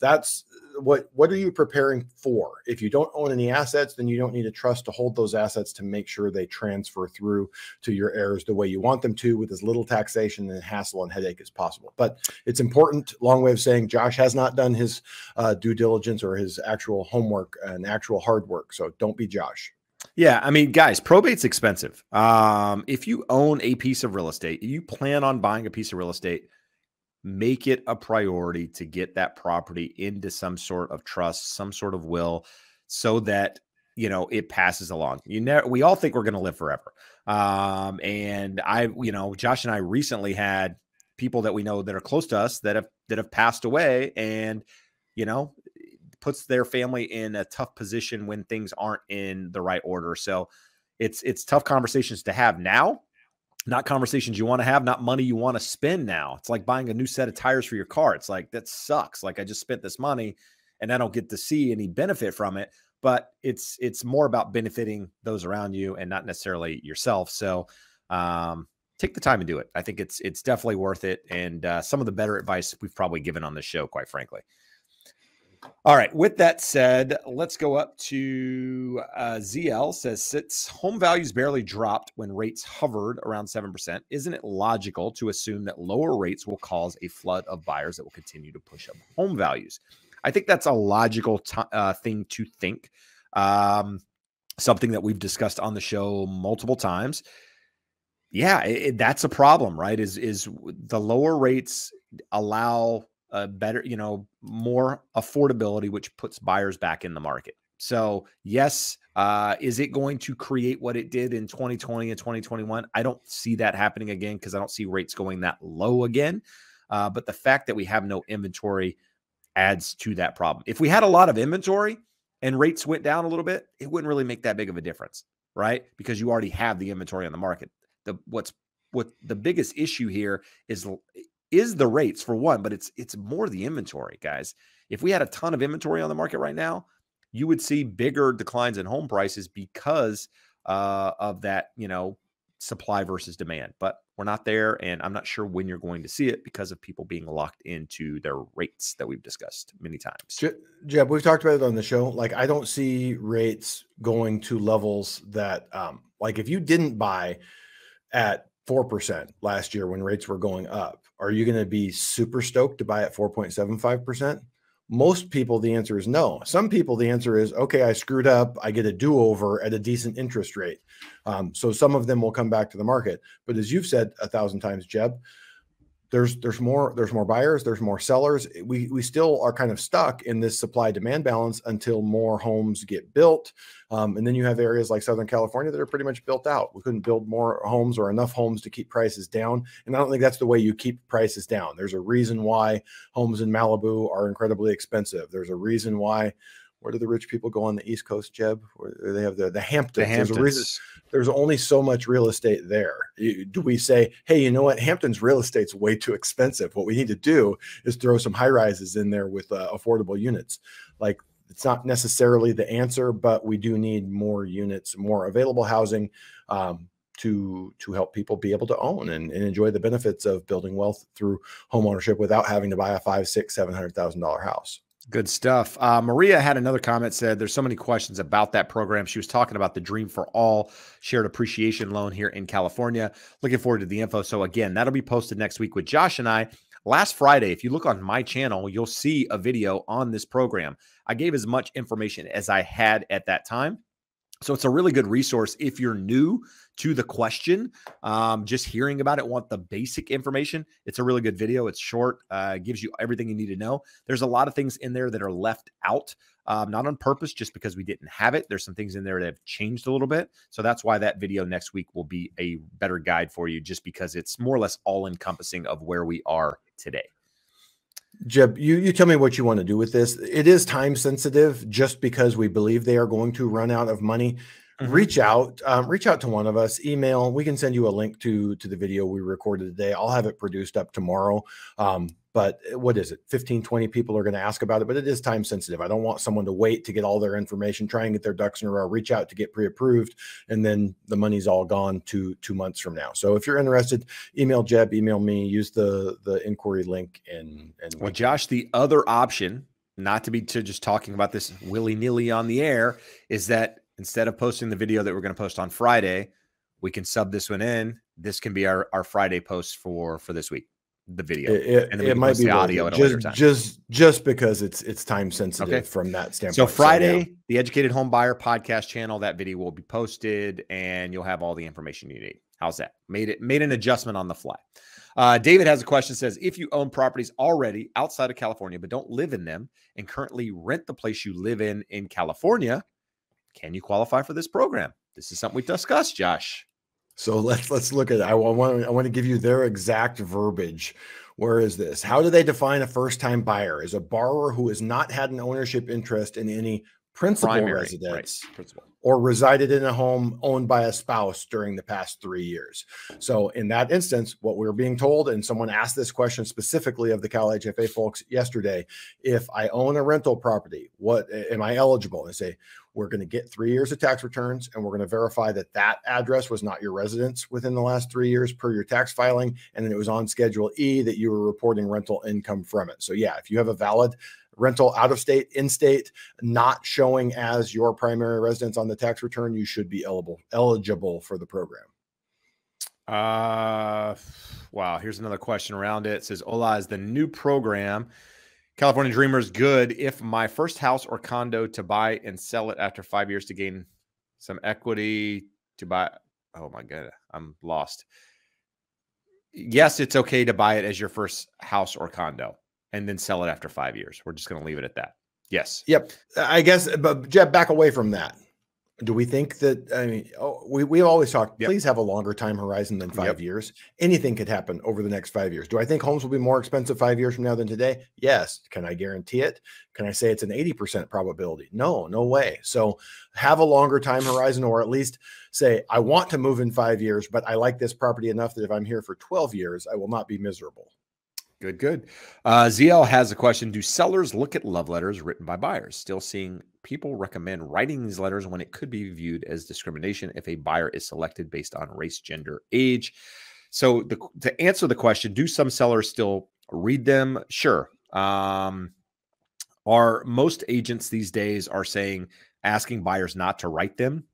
That's what are you preparing for? If you don't own any assets, then you don't need a trust to hold those assets to make sure they transfer through to your heirs the way you want them to, with as little taxation and hassle and headache as possible. But it's important. Long way of saying Josh has not done his due diligence or his actual homework and actual hard work. So don't be Josh. Yeah. I mean, guys, probate's expensive. If you own a piece of real estate, you plan on buying a piece of real estate, make it a priority to get that property into some sort of trust, some sort of will, so that you know, it passes along. You never, we all think we're going to live forever. And I, you know, Josh and I recently had people that we know that are close to us that have passed away, and, you know, puts their family in a tough position when things aren't in the right order. So it's tough conversations to have now, not conversations you want to have, not money you want to spend now. It's like buying a new set of tires for your car. It's like, that sucks. Like, I just spent this money and I don't get to see any benefit from it. But it's more about benefiting those around you and not necessarily yourself. So take the time and do it. I think it's definitely worth it. And some of the better advice we've probably given on this show, quite frankly. All right. With that said, let's go up to ZL says, since home values barely dropped when rates hovered around 7%, isn't it logical to assume that lower rates will cause a flood of buyers that will continue to push up home values? I think that's a logical thing to think. Something that we've discussed on the show multiple times. Yeah, that's a problem, right? Is the lower rates allow a better, you know, more affordability, which puts buyers back in the market. So yes, is it going to create what it did in 2020 and 2021? I don't see that happening again because I don't see rates going that low again. But the fact that we have no inventory adds to that problem. If we had a lot of inventory and rates went down a little bit, it wouldn't really make that big of a difference, right? Because you already have the inventory on the market. What the biggest issue here is the rates for one, but it's more the inventory, guys. If we had a ton of inventory on the market right now, you would see bigger declines in home prices because of that, you know, supply versus demand. But we're not there, and I'm not sure when you're going to see it because of people being locked into their rates that we've discussed many times. Jeb, we've talked about it on the show. Like, I don't see rates going to levels that, like, if you didn't buy at 4% last year when rates were going up, are you going to be super stoked to buy at 4.75%? Most people, the answer is no. Some people, the answer is, okay, I screwed up. I get a do-over at a decent interest rate. So some of them will come back to the market. But as you've said 1,000 times, Jeb, there's more buyers, there's more sellers. We still are kind of stuck in this supply-demand balance until more homes get built. And then you have areas like Southern California that are pretty much built out. We couldn't build more homes or enough homes to keep prices down. And I don't think that's the way you keep prices down. There's a reason why homes in Malibu are incredibly expensive. There's a reason why, where do the rich people go on the East Coast, Jeb? Where they have the Hamptons. The Hamptons. There's only so much real estate there. Do we say, hey, you know what? Hamptons real estate's way too expensive. What we need to do is throw some high rises in there with affordable units. Like, it's not necessarily the answer, but we do need more units, more available housing to help people be able to own and enjoy the benefits of building wealth through homeownership without having to buy a $500,000, $600,000, $700,000 house. Good stuff. Maria had another comment, said there's so many questions about that program. She was talking about the Dream for All shared appreciation loan here in California. Looking forward to the info. So again, that'll be posted next week with Josh and I. Last Friday, if you look on my channel, you'll see a video on this program. I gave as much information as I had at that time. So it's a really good resource if you're new to the question, just hearing about it, want the basic information. It's a really good video. It's short, gives you everything you need to know. There's a lot of things in there that are left out, not on purpose, just because we didn't have it. There's some things in there that have changed a little bit. So that's why that video next week will be a better guide for you, just because it's more or less all encompassing of where we are today. Jeb, you tell me what you want to do with this. It is time sensitive just because we believe they are going to run out of money. Mm-hmm. Reach out to one of us, email. We can send you a link to the video we recorded today. I'll have it produced up tomorrow. But what is it? 15, 20 people are going to ask about it, but it is time sensitive. I don't want someone to wait to get all their information, try and get their ducks in a row, reach out to get pre-approved, and then the money's all gone 2 months from now. So if you're interested, email Jeb, email me, use the inquiry link. And well, Josh, the other option, not to be just talking about this willy-nilly on the air, is that instead of posting the video that we're going to post on Friday, we can sub this one in. This can be our Friday post for this week. The video and it might be the audio at a later time. Just because it's time sensitive, okay, from that standpoint. So Friday, so yeah. The Educated Home Buyer podcast channel, that video will be posted and you'll have all the information you need. How's that? Made an adjustment on the fly. David has a question, says, if you own properties already outside of California, but don't live in them and currently rent the place you live in California, Can you qualify for this program? This is something we discussed, Josh. So let's look at it. I want to give you their exact verbiage. Where is this? How do they define a first-time buyer? Is a borrower who has not had an ownership interest in any principal residence or resided in a home owned by a spouse during the past 3 years. So in that instance, what we're being told, and someone asked this question specifically of the Cal HFA folks yesterday, if I own a rental property, what am I eligible? They say, we're going to get 3 years of tax returns, and we're going to verify that that address was not your residence within the last 3 years per your tax filing, and then it was on Schedule E that you were reporting rental income from it. So yeah, if you have a valid rental out of state, in state, not showing as your primary residence on the tax return, you should be eligible for the program. Wow. Here's another question around it. It says, Ola, is the new program California Dreamers good if my first house or condo to buy and sell it after 5 years to gain some equity to buy? Oh my God, I'm lost. Yes, it's okay to buy it as your first house or condo and then sell it after 5 years. We're just going to leave it at that. Yes. Yep. I guess, but Jeb, back away from that. Do we think that, I mean, we've always talked, please have a longer time horizon than 5 years. Anything could happen over the next 5 years. Do I think homes will be more expensive 5 years from now than today? Yes. Can I guarantee it? Can I say it's an 80% probability? No, no way. So have a longer time horizon, or at least say, I want to move in 5 years, but I like this property enough that if I'm here for 12 years, I will not be miserable. Good, good. ZL has a question. Do sellers look at love letters written by buyers? Still seeing people recommend writing these letters when it could be viewed as discrimination if a buyer is selected based on race, gender, age. So to answer the question, do some sellers still read them? Sure. Are most agents these days are saying, asking buyers not to write them?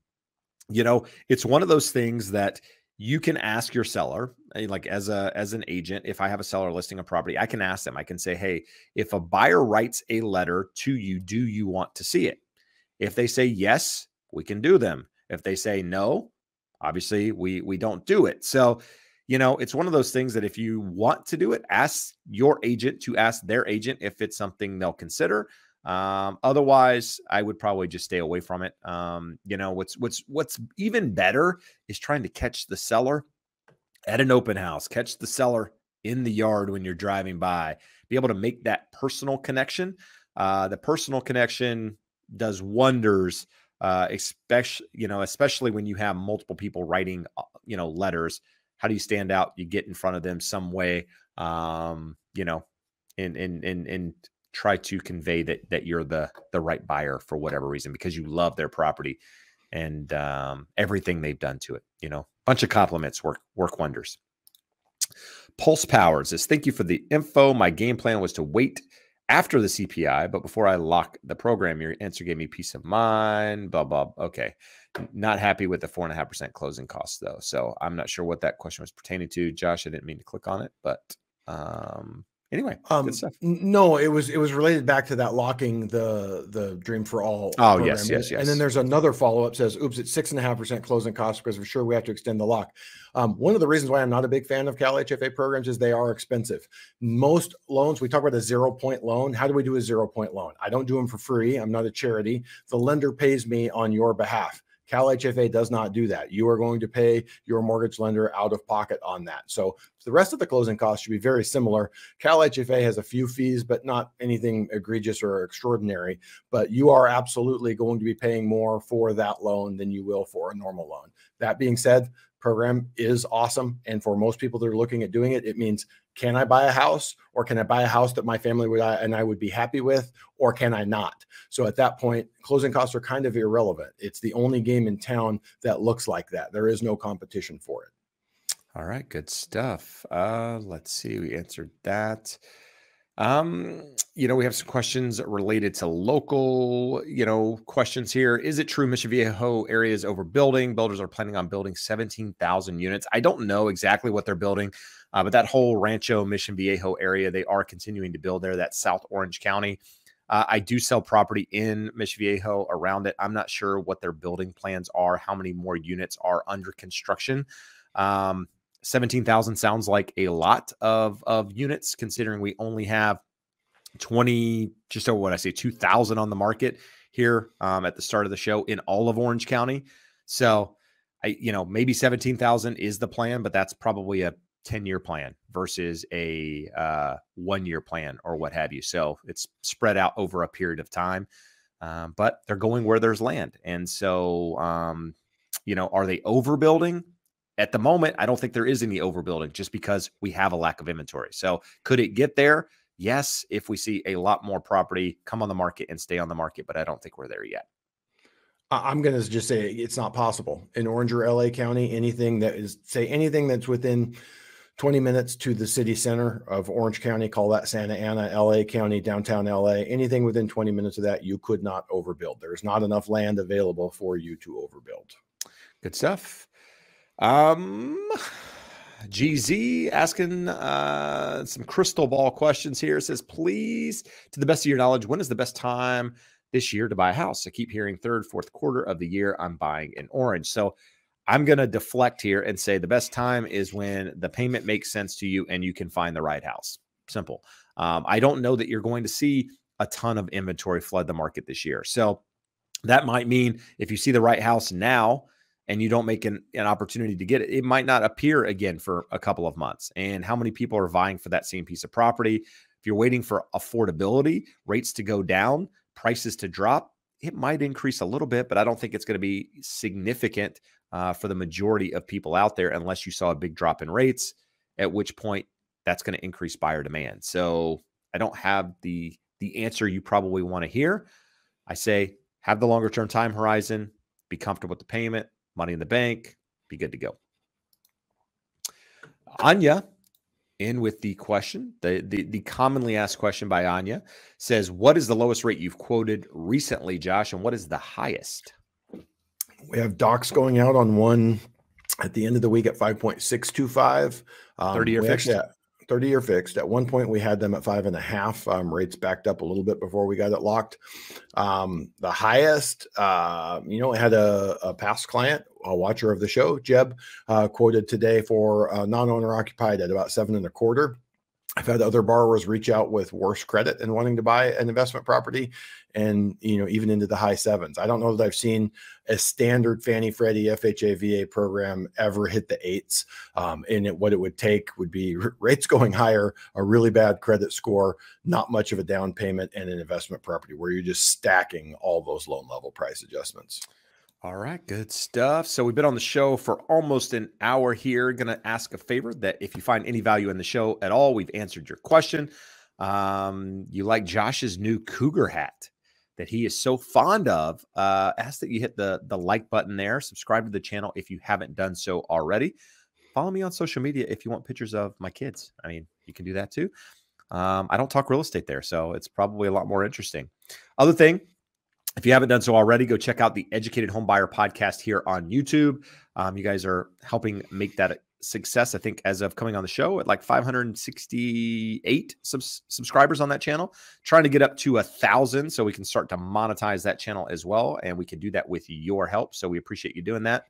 You know, it's one of those things that you can ask your seller, like as an agent, if I have a seller listing a property, I can ask them, I can say, hey, if a buyer writes a letter to you, do you want to see it? If they say yes, we can do them. If they say no, obviously we don't do it. So, you know, it's one of those things that if you want to do it, ask your agent to ask their agent if it's something they'll consider. Otherwise I would probably just stay away from it. You know, what's even better is trying to catch the seller at an open house, catch the seller in the yard when you're driving by, be able to make that personal connection. The personal connection does wonders, especially, you know, especially when you have multiple people writing, you know, letters. How do you stand out? You get in front of them some way, you know, and try to convey that you're the right buyer for whatever reason, because you love their property and everything they've done to it. You know, bunch of compliments work wonders. Pulse Power says, thank you for the info. My game plan was to wait after the CPI, but before I lock the program, your answer gave me peace of mind, blah, blah. Okay. Not happy with the 4.5% closing costs though. So I'm not sure what that question was pertaining to. Josh, I didn't mean to click on it, but anyway, good stuff. No, it was related back to that locking the Dream for All. Oh, program. Yes. And then there's another follow-up says, oops, it's 6.5% closing costs because we're sure we have to extend the lock. One of the reasons why I'm not a big fan of Cal HFA programs is they are expensive. Most loans, we talk about a 0-point loan. How do we do a 0-point loan? I don't do them for free. I'm not a charity. The lender pays me on your behalf. Cal HFA does not do that. You are going to pay your mortgage lender out of pocket on that. So the rest of the closing costs should be very similar. Cal HFA has a few fees, but not anything egregious or extraordinary. But you are absolutely going to be paying more for that loan than you will for a normal loan. That being said, program is awesome. And for most people that are looking at doing it, it means, can I buy a house, or can I buy a house that my family and I would be happy with, or can I not? So at that point, closing costs are kind of irrelevant. It's the only game in town that looks like that. There is no competition for it. All right. Good stuff. Let's see. We answered that. You know, we have some questions related to local, you know, questions here. Is it true Mission Viejo area is overbuilding? Builders are planning on building 17,000 units. I don't know exactly what they're building, but that whole Rancho Mission Viejo area, they are continuing to build there. That's South Orange County. I do sell property in Mission Viejo around it. I'm not sure what their building plans are, how many more units are under construction. 17,000 sounds like a lot of units, considering we only have 2,000 on the market here at the start of the show in all of Orange County. So maybe 17,000 is the plan, but that's probably a 10-year plan versus a 1-year plan or what have you. So it's spread out over a period of time, but they're going where there's land. And so, are they overbuilding? At the moment, I don't think there is any overbuilding just because we have a lack of inventory. So could it get there? Yes, if we see a lot more property come on the market and stay on the market, but I don't think we're there yet. I'm going to just say it's not possible in Orange or LA County. Anything that's within 20 minutes to the city center of Orange County, call that Santa Ana, LA County, downtown LA, anything within 20 minutes of that, you could not overbuild. There's not enough land available for you to overbuild. Good stuff. GZ asking some crystal ball questions here. It says, please, to the best of your knowledge, when is the best time this year to buy a house? I keep hearing third, fourth quarter of the year I'm buying in Orange. So I'm going to deflect here and say the best time is when the payment makes sense to you and you can find the right house. Simple. I don't know that you're going to see a ton of inventory flood the market this year. So that might mean if you see the right house now and you don't make an opportunity to get it, it might not appear again for a couple of months. And how many people are vying for that same piece of property? If you're waiting for affordability, rates to go down, prices to drop, it might increase a little bit, but I don't think it's going to be significant for the majority of people out there unless you saw a big drop in rates, at which point that's going to increase buyer demand. So I don't have the answer you probably want to hear. I say have the longer-term time horizon, be comfortable with the payment, money in the bank, be good to go. Anya, in with the question, the commonly asked question by Anya says, what is the lowest rate you've quoted recently, Josh? And what is the highest? We have docs going out on one at the end of the week at 5.625. 30-year fixed? 30-year fixed. At one point, we had them at 5.5. Rates backed up a little bit before we got it locked. The highest, I had a past client, a watcher of the show, Jeb, quoted today for non-owner occupied at about 7.25. I've had other borrowers reach out with worse credit and wanting to buy an investment property and, even into the high sevens. I don't know that I've seen a standard Fannie, Freddie, FHA, VA program ever hit the eights. What it would take would be rates going higher, a really bad credit score, not much of a down payment, and an investment property where you're just stacking all those loan level price adjustments. All right, good stuff. So we've been on the show for almost an hour here. Going to ask a favor that if you find any value in the show at all, we've answered your question. You like Josh's new cougar hat that he is so fond of. Ask that you hit the like button there. Subscribe to the channel if you haven't done so already. Follow me on social media if you want pictures of my kids. I mean, you can do that too. I don't talk real estate there, so it's probably a lot more interesting. Other thing, if you haven't done so already, go check out the Educated Homebuyer podcast here on YouTube. You guys are helping make that a success. I think as of coming on the show at like 568 subscribers on that channel, trying to get up to 1,000 so we can start to monetize that channel as well. And we can do that with your help. So we appreciate you doing that.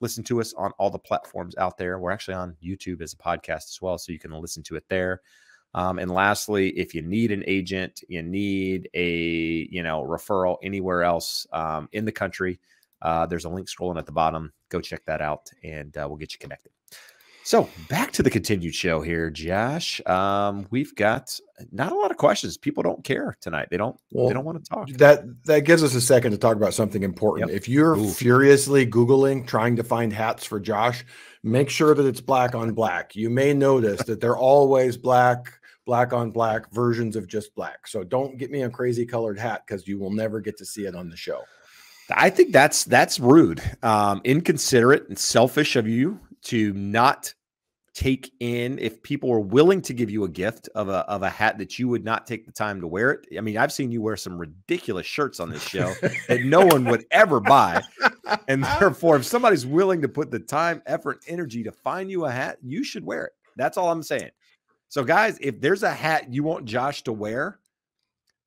Listen to us on all the platforms out there. We're actually on YouTube as a podcast as well, so you can listen to it there. And lastly, if you need an agent, you need a, referral anywhere else in the country, there's a link scrolling at the bottom. Go check that out and we'll get you connected. So back to the continued show here, Josh. We've got not a lot of questions. People don't care tonight. They don't want to talk. That gives us a second to talk about something important. Yep. If you're furiously Googling, trying to find hats for Josh, make sure that it's black on black. You may notice that they're always black on black versions of just black. So don't get me a crazy colored hat because you will never get to see it on the show. I think that's rude, inconsiderate, and selfish of you to not take in. If people were willing to give you a gift of a hat that you would not take the time to wear it. I mean, I've seen you wear some ridiculous shirts on this show that no one would ever buy. And therefore, if somebody's willing to put the time, effort, energy to find you a hat, you should wear it. That's all I'm saying. So guys, if there's a hat you want Josh to wear,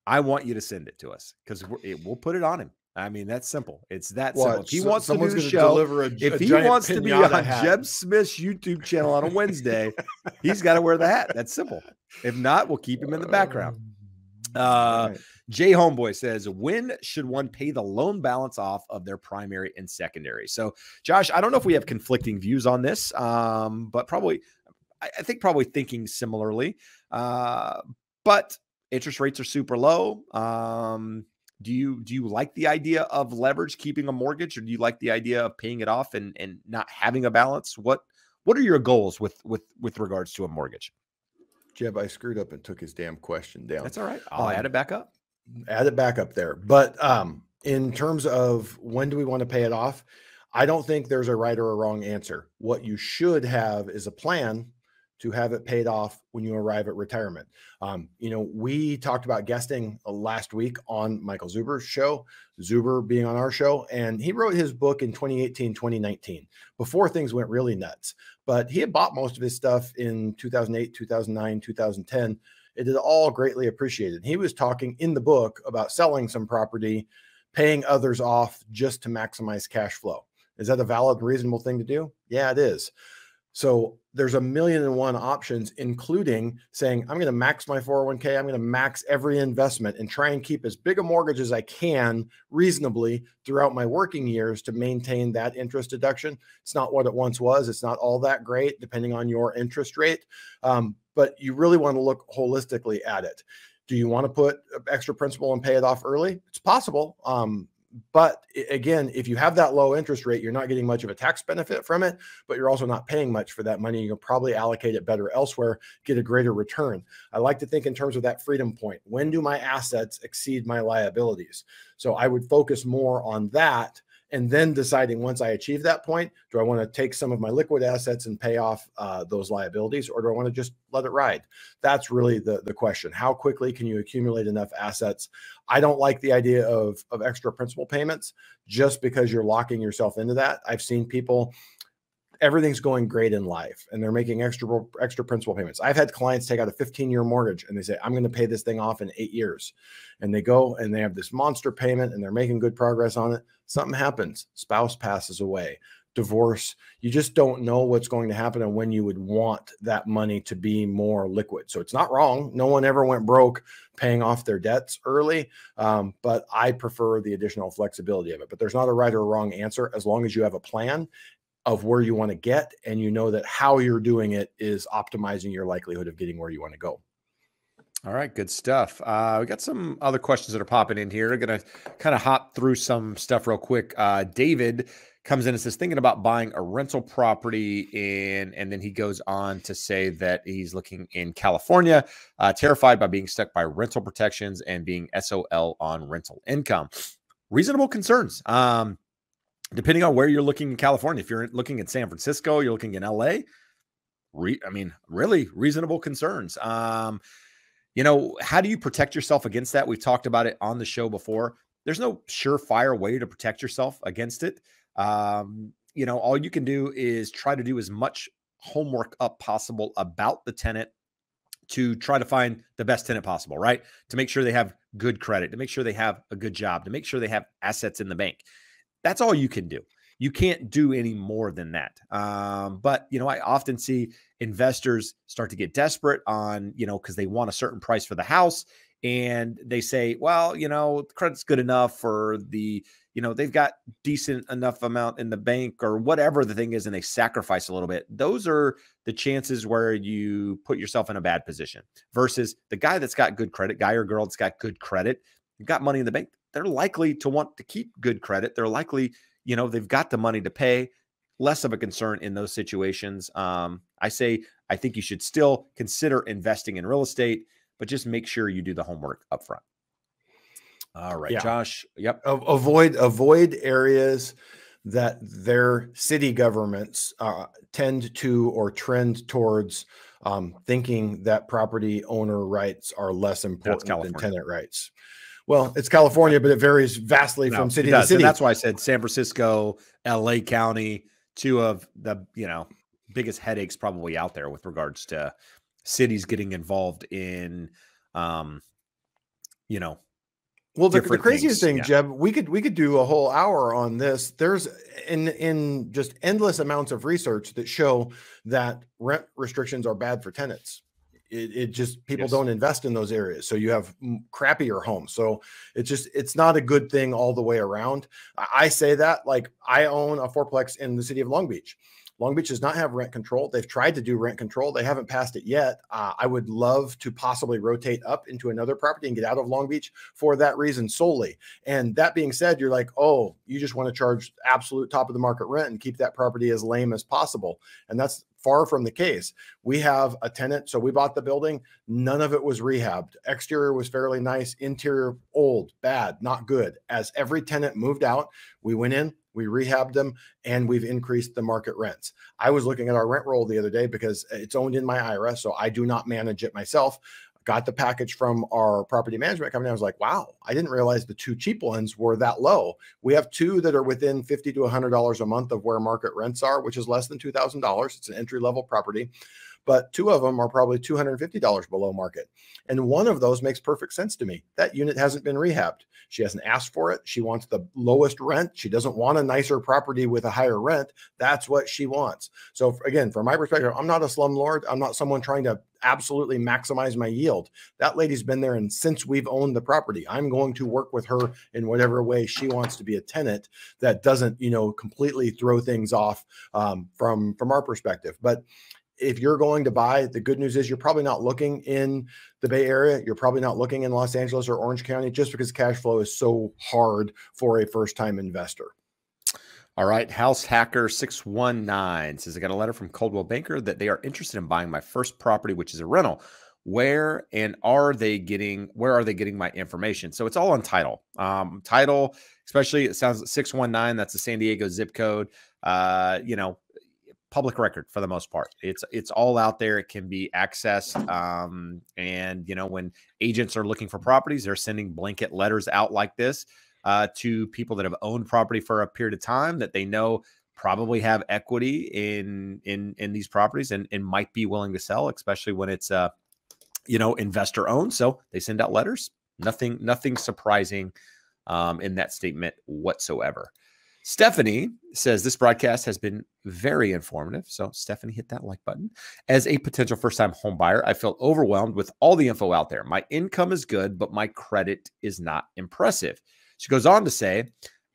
I want you to send it to us because we'll put it on him. I mean, that's simple. It's that simple. If he wants to do the show, if he wants to be on Jeb Smith's YouTube channel on a Wednesday, he's got to wear the hat. That's simple. If not, we'll keep him in the background. Right. Jay Homeboy says, when should one pay the loan balance off of their primary and secondary? So Josh, I don't know if we have conflicting views on this, but probably, I think probably thinking similarly, but interest rates are super low. Do you like the idea of leverage, keeping a mortgage, or do you like the idea of paying it off and not having a balance? What are your goals with regards to a mortgage? Jeb, I screwed up and took his damn question down. That's all right. I'll add it back up. Add it back up there. But in terms of when do we want to pay it off, I don't think there's a right or a wrong answer. What you should have is a plan to have it paid off when you arrive at retirement. You know, we talked about guesting last week on Michael Zuber's show, Zuber being on our show, and he wrote his book in 2018, 2019, before things went really nuts. But he had bought most of his stuff in 2008, 2009, 2010. It is all greatly appreciated. He was talking in the book about selling some property, paying others off just to maximize cash flow. Is that a valid, reasonable thing to do? Yeah, it is. So there's a million and one options, including saying, I'm going to max my 401k. I'm going to max every investment and try and keep as big a mortgage as I can reasonably throughout my working years to maintain that interest deduction. It's not what it once was. It's not all that great, depending on your interest rate. But you really want to look holistically at it. Do you want to put extra principal and pay it off early? It's possible. But again, if you have that low interest rate, you're not getting much of a tax benefit from it, but you're also not paying much for that money. You can probably allocate it better elsewhere, get a greater return. I like to think in terms of that freedom point. When do my assets exceed my liabilities? So I would focus more on that, and then deciding once I achieve that point, do I want to take some of my liquid assets and pay off those liabilities, or do I want to just let it ride? That's really the question. How quickly can you accumulate enough assets? I don't like the idea of extra principal payments just because you're locking yourself into that. I've seen people, everything's going great in life and they're making extra principal payments. I've had clients take out a 15-year mortgage and they say, I'm going to pay this thing off in 8 years. And they go and they have this monster payment and they're making good progress on it. Something happens. Spouse passes away, divorce. You just don't know what's going to happen and when you would want that money to be more liquid. So it's not wrong. No one ever went broke paying off their debts early. But I prefer the additional flexibility of it. But there's not a right or wrong answer as long as you have a plan of where you want to get and you know that how you're doing it is optimizing your likelihood of getting where you want to go. All right, good stuff. We got some other questions that are popping in here. I'm going to kind of hop through some stuff real quick. David comes in and says, thinking about buying a rental property in, and then he goes on to say that he's looking in California, terrified by being stuck by rental protections and being SOL on rental income. Reasonable concerns. Depending on where you're looking in California, if you're looking at San Francisco, you're looking in LA, really reasonable concerns. You know, how do you protect yourself against that? We've talked about it on the show before. There's no surefire way to protect yourself against it. You know, all you can do is try to do as much homework up possible about the tenant to try to find the best tenant possible, right? To make sure they have good credit, to make sure they have a good job, to make sure they have assets in the bank. That's all you can do. You can't do any more than that. But, you know, I often see investors start to get desperate on, you know, because they want a certain price for the house. And they say, well, you know, credit's good enough for the, you know, they've got decent enough amount in the bank or whatever the thing is, and they sacrifice a little bit. Those are the chances where you put yourself in a bad position versus the guy that's got good credit, guy or girl that's got good credit, you've got money in the bank. They're likely to want to keep good credit. They're likely, you know, they've got the money to pay, less of a concern in those situations. I think you should still consider investing in real estate, but just make sure you do the homework up front. All right, yeah. Josh. Yep. Avoid areas that their city governments tend to or trend towards thinking that property owner rights are less important than tenant rights. Well, it's California, but it varies vastly from city to city. And that's why I said San Francisco, LA County, two of the, you know, biggest headaches probably out there with regards to cities getting involved in, you know, well, the craziest thing, yeah. Jeb, we could do a whole hour on this. There's in just endless amounts of research that show that rent restrictions are bad for tenants. It just, people don't invest in those areas. So you have crappier homes. So it's just, it's not a good thing all the way around. I say that, like, I own a fourplex in the city of Long Beach. Long Beach does not have rent control. They've tried to do rent control. They haven't passed it yet. I would love to possibly rotate up into another property and get out of Long Beach for that reason solely. And that being said, you're like, oh, you just want to charge absolute top of the market rent and keep that property as lame as possible. And that's far from the case. We have a tenant. So we bought the building. None of it was rehabbed. Exterior was fairly nice. Interior, old, bad, not good. As every tenant moved out, we went in, we rehabbed them, and we've increased the market rents. I was looking at our rent roll the other day because it's owned in my IRA. So I do not manage it myself. Got the package from our property management company. I was like, wow, I didn't realize the two cheap ones were that low. We have two that are within $50 to $100 a month of where market rents are, which is less than $2,000. It's an entry-level property, but two of them are probably $250 below market. And one of those makes perfect sense to me. That unit hasn't been rehabbed. She hasn't asked for it. She wants the lowest rent. She doesn't want a nicer property with a higher rent. That's what she wants. So again, from my perspective, I'm not a slumlord. I'm not someone trying to absolutely maximize my yield. That lady's been there, and since we've owned the property, I'm going to work with her in whatever way she wants to be a tenant that doesn't, you know, completely throw things off from our perspective. But if you're going to buy, the good news is you're probably not looking in the Bay Area. You're probably not looking in Los Angeles or Orange County, just because cash flow is so hard for a first-time investor. All right. House Hacker 619 says, I got a letter from Coldwell Banker that they are interested in buying my first property, which is a rental. Where are they getting my information? So it's all on title. Title, especially, it sounds like 619. That's the San Diego zip code. You know, public record for the most part. It's all out there. It can be accessed. And you know, when agents are looking for properties, they're sending blanket letters out like this to people that have owned property for a period of time that they know probably have equity in these properties and might be willing to sell, especially when it's you know, investor owned. So they send out letters. Nothing surprising in that statement whatsoever. Stephanie says, this broadcast has been very informative. So Stephanie, hit that like button. As a potential first-time home buyer, I feel overwhelmed with all the info out there. My income is good, but my credit is not impressive. She goes on to say,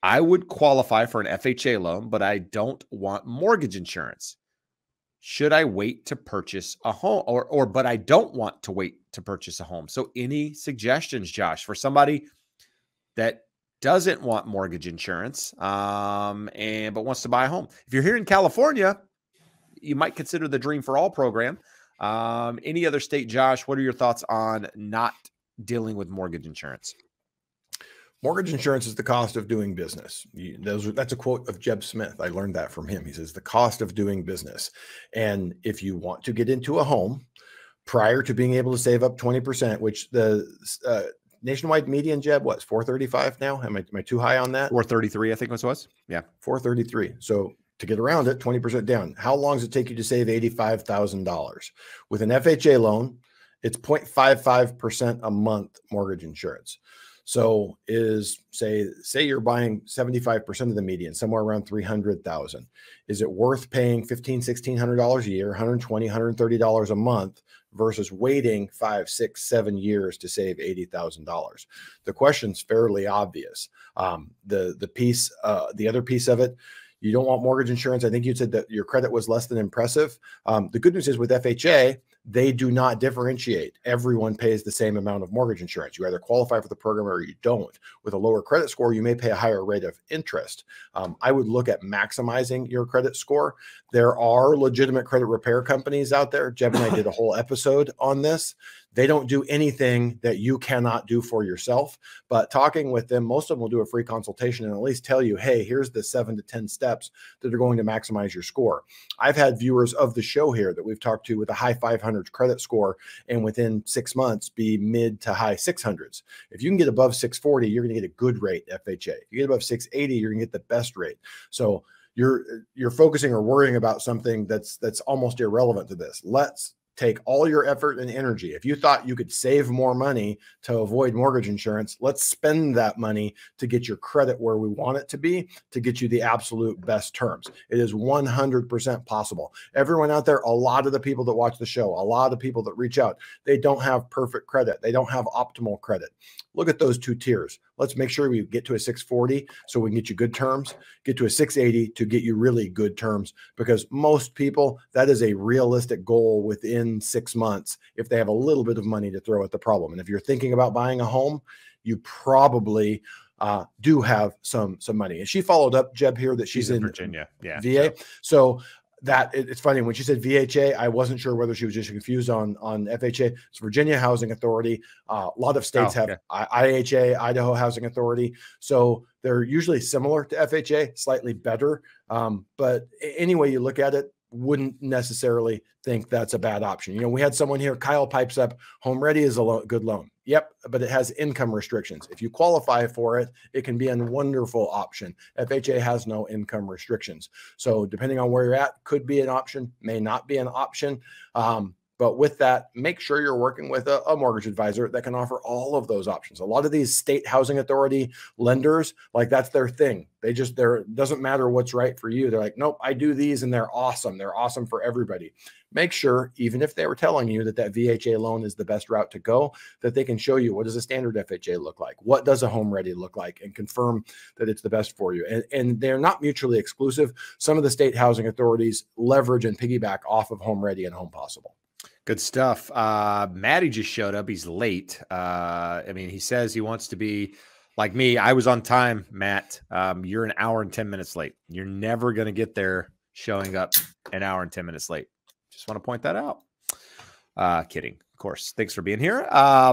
I would qualify for an FHA loan, but I don't want mortgage insurance. Should I wait to purchase a home? But I don't want to wait to purchase a home. So any suggestions, Josh, for somebody that doesn't want mortgage insurance, but wants to buy a home? If you're here in California, you might consider the Dream for All program. Any other state, Josh, what are your thoughts on not dealing with mortgage insurance? Mortgage insurance is the cost of doing business. That's a quote of Jeb Smith. I learned that from him. He says, the cost of doing business. And if you want to get into a home prior to being able to save up 20%, which the nationwide median, Jeb, what's 435 now? Am I too high on that? 433, I think it was. Yeah, 433. So to get around it, 20% down. How long does it take you to save $85,000? With an FHA loan, it's 0.55% a month mortgage insurance. So is say you're buying 75% of the median, somewhere around 300,000. Is it worth paying $1,500 to $1,600 a year, $120, $130 a month, versus waiting 5, 6, 7 years to save $80,000? The question's fairly obvious. The other piece of it, you don't want mortgage insurance. I think you said that your credit was less than impressive. The good news is with FHA, they do not differentiate. Everyone pays the same amount of mortgage insurance. You either qualify for the program or you don't. With a lower credit score, you may pay a higher rate of interest. I would look at maximizing your credit score. There are legitimate credit repair companies out there. Jeb and I did a whole episode on this. They don't do anything that you cannot do for yourself, but talking with them, most of them will do a free consultation and at least tell you, hey, here's the 7 to 10 steps that are going to maximize your score. I've had viewers of the show here that we've talked to with a high 500 credit score and within 6 months be mid to high 600s. If you can get above 640, you're going to get a good rate FHA. If you get above 680, you're going to get the best rate. So you're focusing or worrying about something that's almost irrelevant to this. Let's take all your effort and energy. If you thought you could save more money to avoid mortgage insurance, let's spend that money to get your credit where we want it to be, to get you the absolute best terms. It is 100% possible. Everyone out there, a lot of the people that watch the show, a lot of people that reach out, they don't have perfect credit. They don't have optimal credit. Look at those two tiers. Let's make sure we get to a 640 so we can get you good terms, get to a 680 to get you really good terms, because most people, that is a realistic goal within 6 months if they have a little bit of money to throw at the problem. And if you're thinking about buying a home, you probably do have some money. And she followed up, Jeb, here that she's in Virginia, yeah, VA. So that it's funny when she said VHA, I wasn't sure whether she was just confused on FHA. It's Virginia Housing Authority. A lot of states have IHA, Idaho Housing Authority. So they're usually similar to FHA, slightly better. But any way you look at it, wouldn't necessarily think that's a bad option. You know, we had someone here, Kyle pipes up, HomeReady is a good loan. Yep, but it has income restrictions. If you qualify for it, it can be a wonderful option. FHA has no income restrictions. So depending on where you're at, could be an option, may not be an option. But with that, make sure you're working with a mortgage advisor that can offer all of those options. A lot of these state housing authority lenders, like that's their thing. They just, it doesn't matter what's right for you. They're like, nope, I do these and they're awesome. They're awesome for everybody. Make sure, even if they were telling you that VHA loan is the best route to go, that they can show you what does a standard FHA look like? What does a HomeReady look like? And confirm that it's the best for you. And they're not mutually exclusive. Some of the state housing authorities leverage and piggyback off of HomeReady and Home Possible. Good stuff. Maddie just showed up. He's late. I mean, he says he wants to be like me. I was on time, Matt. You're an hour and 10 minutes late. You're never going to get there showing up an hour and 10 minutes late. Just want to point that out. Kidding, of course. Thanks for being here.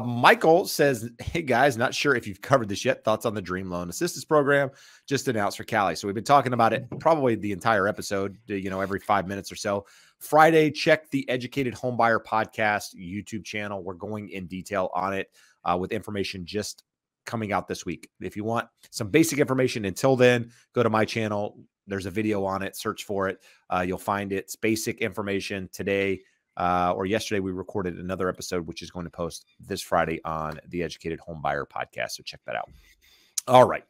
Michael says, hey, guys, not sure if you've covered this yet. Thoughts on the Dream Loan Assistance Program just announced for Cali. So we've been talking about it probably the entire episode, you know, every 5 minutes or so. Friday, check the Educated Homebuyer podcast YouTube channel. We're going in detail on it with information just coming out this week. If you want some basic information until then, go to my channel. There's a video on it. Search for it. You'll find it. It's basic information today or yesterday. We recorded another episode, which is going to post this Friday on the Educated Homebuyer podcast. So check that out. All right.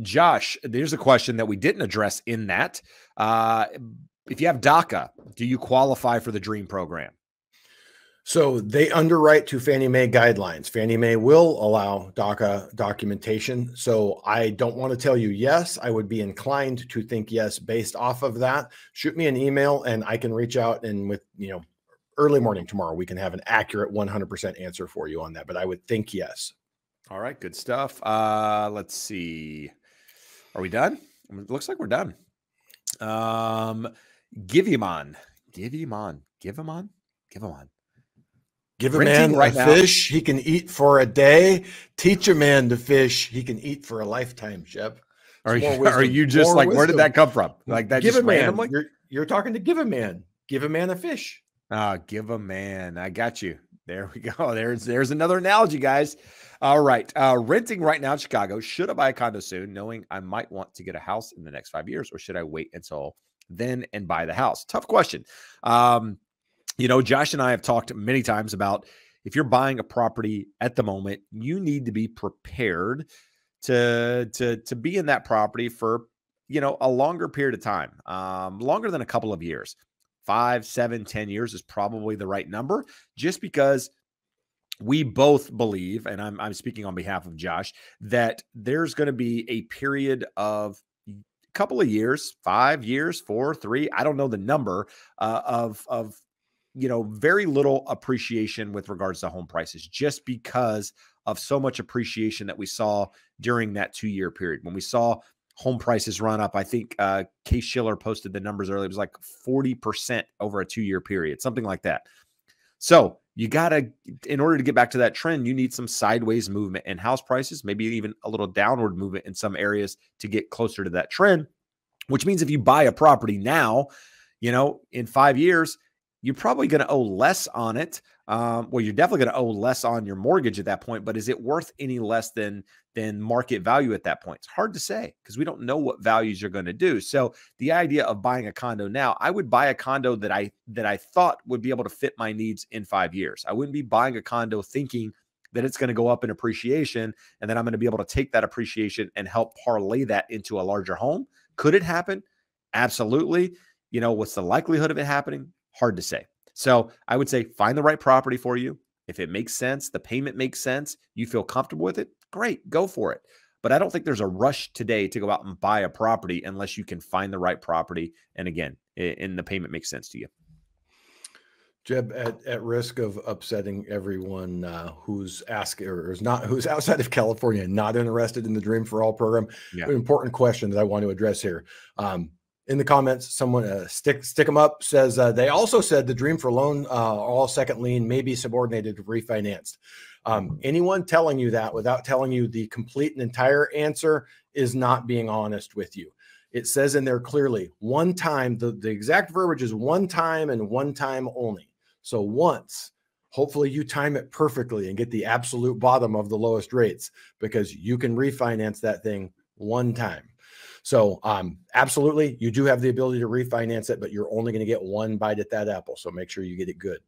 Josh, there's a question that we didn't address in that. If you have DACA, do you qualify for the Dream program? So they underwrite to Fannie Mae guidelines. Fannie Mae will allow DACA documentation. So I don't want to tell you yes. I would be inclined to think yes based off of that. Shoot me an email and I can reach out and with, you know, early morning tomorrow, we can have an accurate 100% answer for you on that. But I would think yes. All right. Good stuff. Let's see. Are we done? It looks like we're done. Give a man a fish, he can eat for a day. Teach a man to fish, he can eat for a lifetime, Jeb. Are you just like, where did that come from? Like that give just a man, randomly? You're talking to give a man a fish. Give a man. I got you. There we go. There's another analogy, guys. All right. Renting right now in Chicago. Should I buy a condo soon, knowing I might want to get a house in the next 5 years, or should I wait until then and buy the house? Tough question. You know, Josh and I have talked many times about if you're buying a property at the moment, you need to be prepared to be in that property for, you know, a longer period of time, longer than a couple of years. 5, 7, 10 years is probably the right number, just because we both believe, and I'm speaking on behalf of Josh, that there's going to be a period of a couple of years, 5 years, 4, 3, I don't know the number, of, you know, very little appreciation with regards to home prices, just because of so much appreciation that we saw during that 2-year period when we saw home prices run up. I think Case Shiller posted the numbers earlier. It was like 40% over a 2-year period, something like that. So you got to, in order to get back to that trend, you need some sideways movement in house prices, maybe even a little downward movement in some areas to get closer to that trend, which means if you buy a property now, you know, in 5 years, you're probably going to owe less on it. Well, you're definitely going to owe less on your mortgage at that point, but is it worth any less than than market value at that point. It's hard to say because we don't know what values you're going to do. So the idea of buying a condo now, I would buy a condo that I thought would be able to fit my needs in 5 years. I wouldn't be buying a condo thinking that it's going to go up in appreciation and then I'm going to be able to take that appreciation and help parlay that into a larger home. Could it happen? Absolutely. You know, what's the likelihood of it happening? Hard to say. So I would say find the right property for you. If it makes sense, the payment makes sense, you feel comfortable with it, great, go for it. But I don't think there's a rush today to go out and buy a property unless you can find the right property. And again, and the payment makes sense to you. Jeb, at risk of upsetting everyone who's asking or is not, who's outside of California and not interested in the Dream for All program, an important question that I want to address here. In the comments, someone stick them up says they also said the Dream for Loan all second lien may be subordinated to refinanced. Anyone telling you that without telling you the complete and entire answer is not being honest with you. It says in there clearly one time, the exact verbiage is one time and one time only. So once, hopefully you time it perfectly and get the absolute bottom of the lowest rates because you can refinance that thing one time. So absolutely, you do have the ability to refinance it, but you're only going to get one bite at that apple. So make sure you get it good.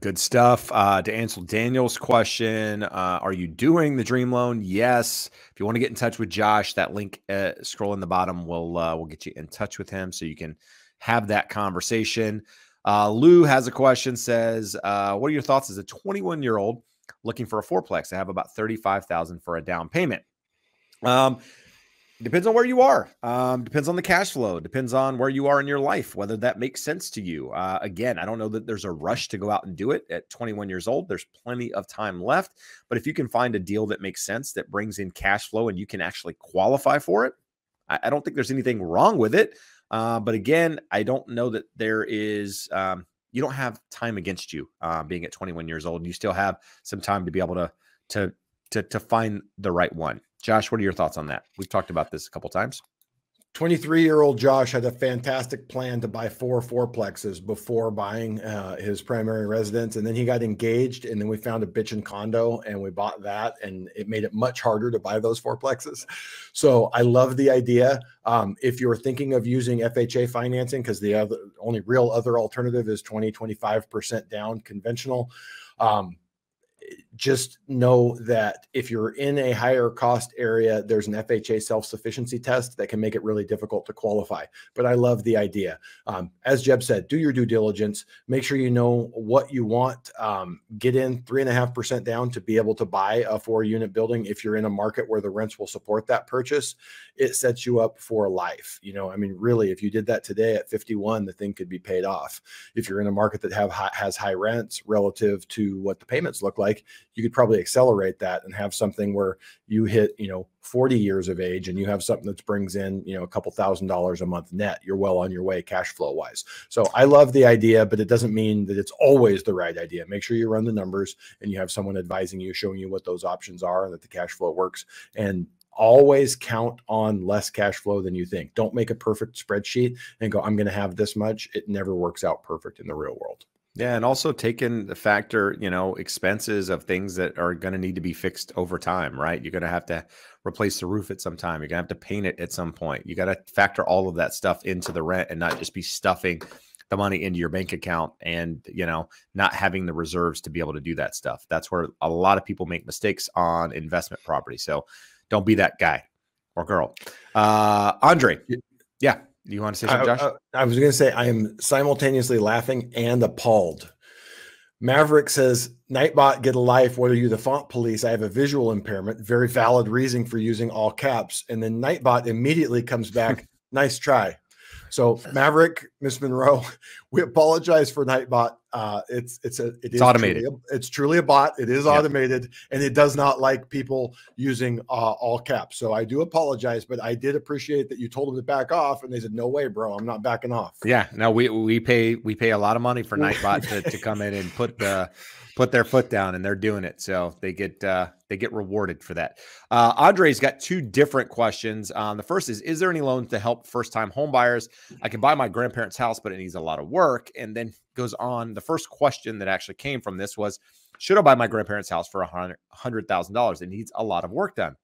Good stuff. To answer Daniel's question, are you doing the Dream Loan? Yes. If you want to get in touch with Josh, that link scroll in the bottom will get you in touch with him so you can have that conversation. Lou has a question, says, what are your thoughts as a 21-year-old looking for a fourplex? I have about $35,000 for a down payment. Depends on where you are. Depends on the cash flow. Depends on where you are in your life, whether that makes sense to you. Again, I don't know that there's a rush to go out and do it at 21 years old. There's plenty of time left. But if you can find a deal that makes sense, that brings in cash flow and you can actually qualify for it, I don't think there's anything wrong with it. But again, I don't know that there is, you don't have time against you being at 21 years old. You still have some time to be able to find the right one. Josh, what are your thoughts on that? We've talked about this a couple of times. 23-year-old Josh had a fantastic plan to buy 4 fourplexes before buying his primary residence. And then he got engaged and then we found a bitchin' condo and we bought that and it made it much harder to buy those fourplexes. So I love the idea. If you're thinking of using FHA financing, because the only real alternative is 20-25% down conventional, just know that if you're in a higher cost area, there's an FHA self-sufficiency test that can make it really difficult to qualify. But I love the idea. As Jeb said, do your due diligence. Make sure you know what you want. Get in 3.5% down to be able to buy a 4-unit building. If you're in a market where the rents will support that purchase, it sets you up for life. You know, I mean, really, if you did that today at 51, the thing could be paid off. If you're in a market that has high rents relative to what the payments look like, you could probably accelerate that and have something where you hit, you know, 40 years of age and you have something that brings in, you know, a couple $1,000s a month net. You're well on your way cash flow wise. So I love the idea, but it doesn't mean that it's always the right idea. Make sure you run the numbers and you have someone advising you, showing you what those options are and that the cash flow works. And always count on less cash flow than you think. Don't make a perfect spreadsheet and go, I'm going to have this much. It never works out perfect in the real world. Yeah. And also take in the factor, you know, expenses of things that are going to need to be fixed over time, right? You're going to have to replace the roof at some time. You're going to have to paint it at some point. You got to factor all of that stuff into the rent and not just be stuffing the money into your bank account and, you know, not having the reserves to be able to do that stuff. That's where a lot of people make mistakes on investment property. So don't be that guy or girl. Andre. Yeah. You want to say something, Josh? I was going to say I am simultaneously laughing and appalled. Maverick says, Nightbot, get a life. What are you, the font police? I have a visual impairment. Very valid reason for using all caps. And then Nightbot immediately comes back. Nice try. So Maverick, Miss Monroe, we apologize for Nightbot. It's automated. It's truly a bot. It is automated, and it does not like people using all caps. So I do apologize, but I did appreciate that you told them to back off, and they said, "No way, bro, I'm not backing off." Yeah, no, we pay a lot of money for Nightbot to come in and put their foot down, and they're doing it, so they get rewarded for that. Andre's got 2 different questions. The first is there any loans to help first-time home buyers? I can buy my grandparents' house, but it needs a lot of work. And then goes on. The first question that actually came from this was, should I buy my grandparents' house for $100,000? It needs a lot of work done.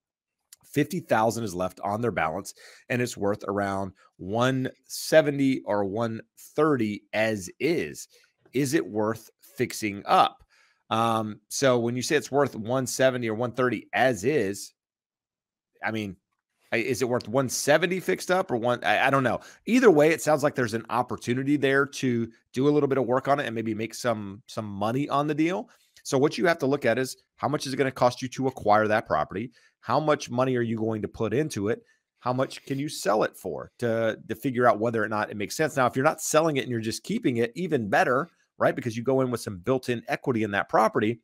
$50,000 is left on their balance, and it's worth around $170 or $130 as is. Is it worth fixing up? So when you say it's worth $170 or $130 as is, I mean, is it worth $170 fixed up or one? I don't know. Either way, it sounds like there's an opportunity there to do a little bit of work on it and maybe make some money on the deal. So what you have to look at is how much is it going to cost you to acquire that property? How much money are you going to put into it? How much can you sell it for to figure out whether or not it makes sense? Now, if you're not selling it and you're just keeping it, even better, right? Because you go in with some built-in equity in that property,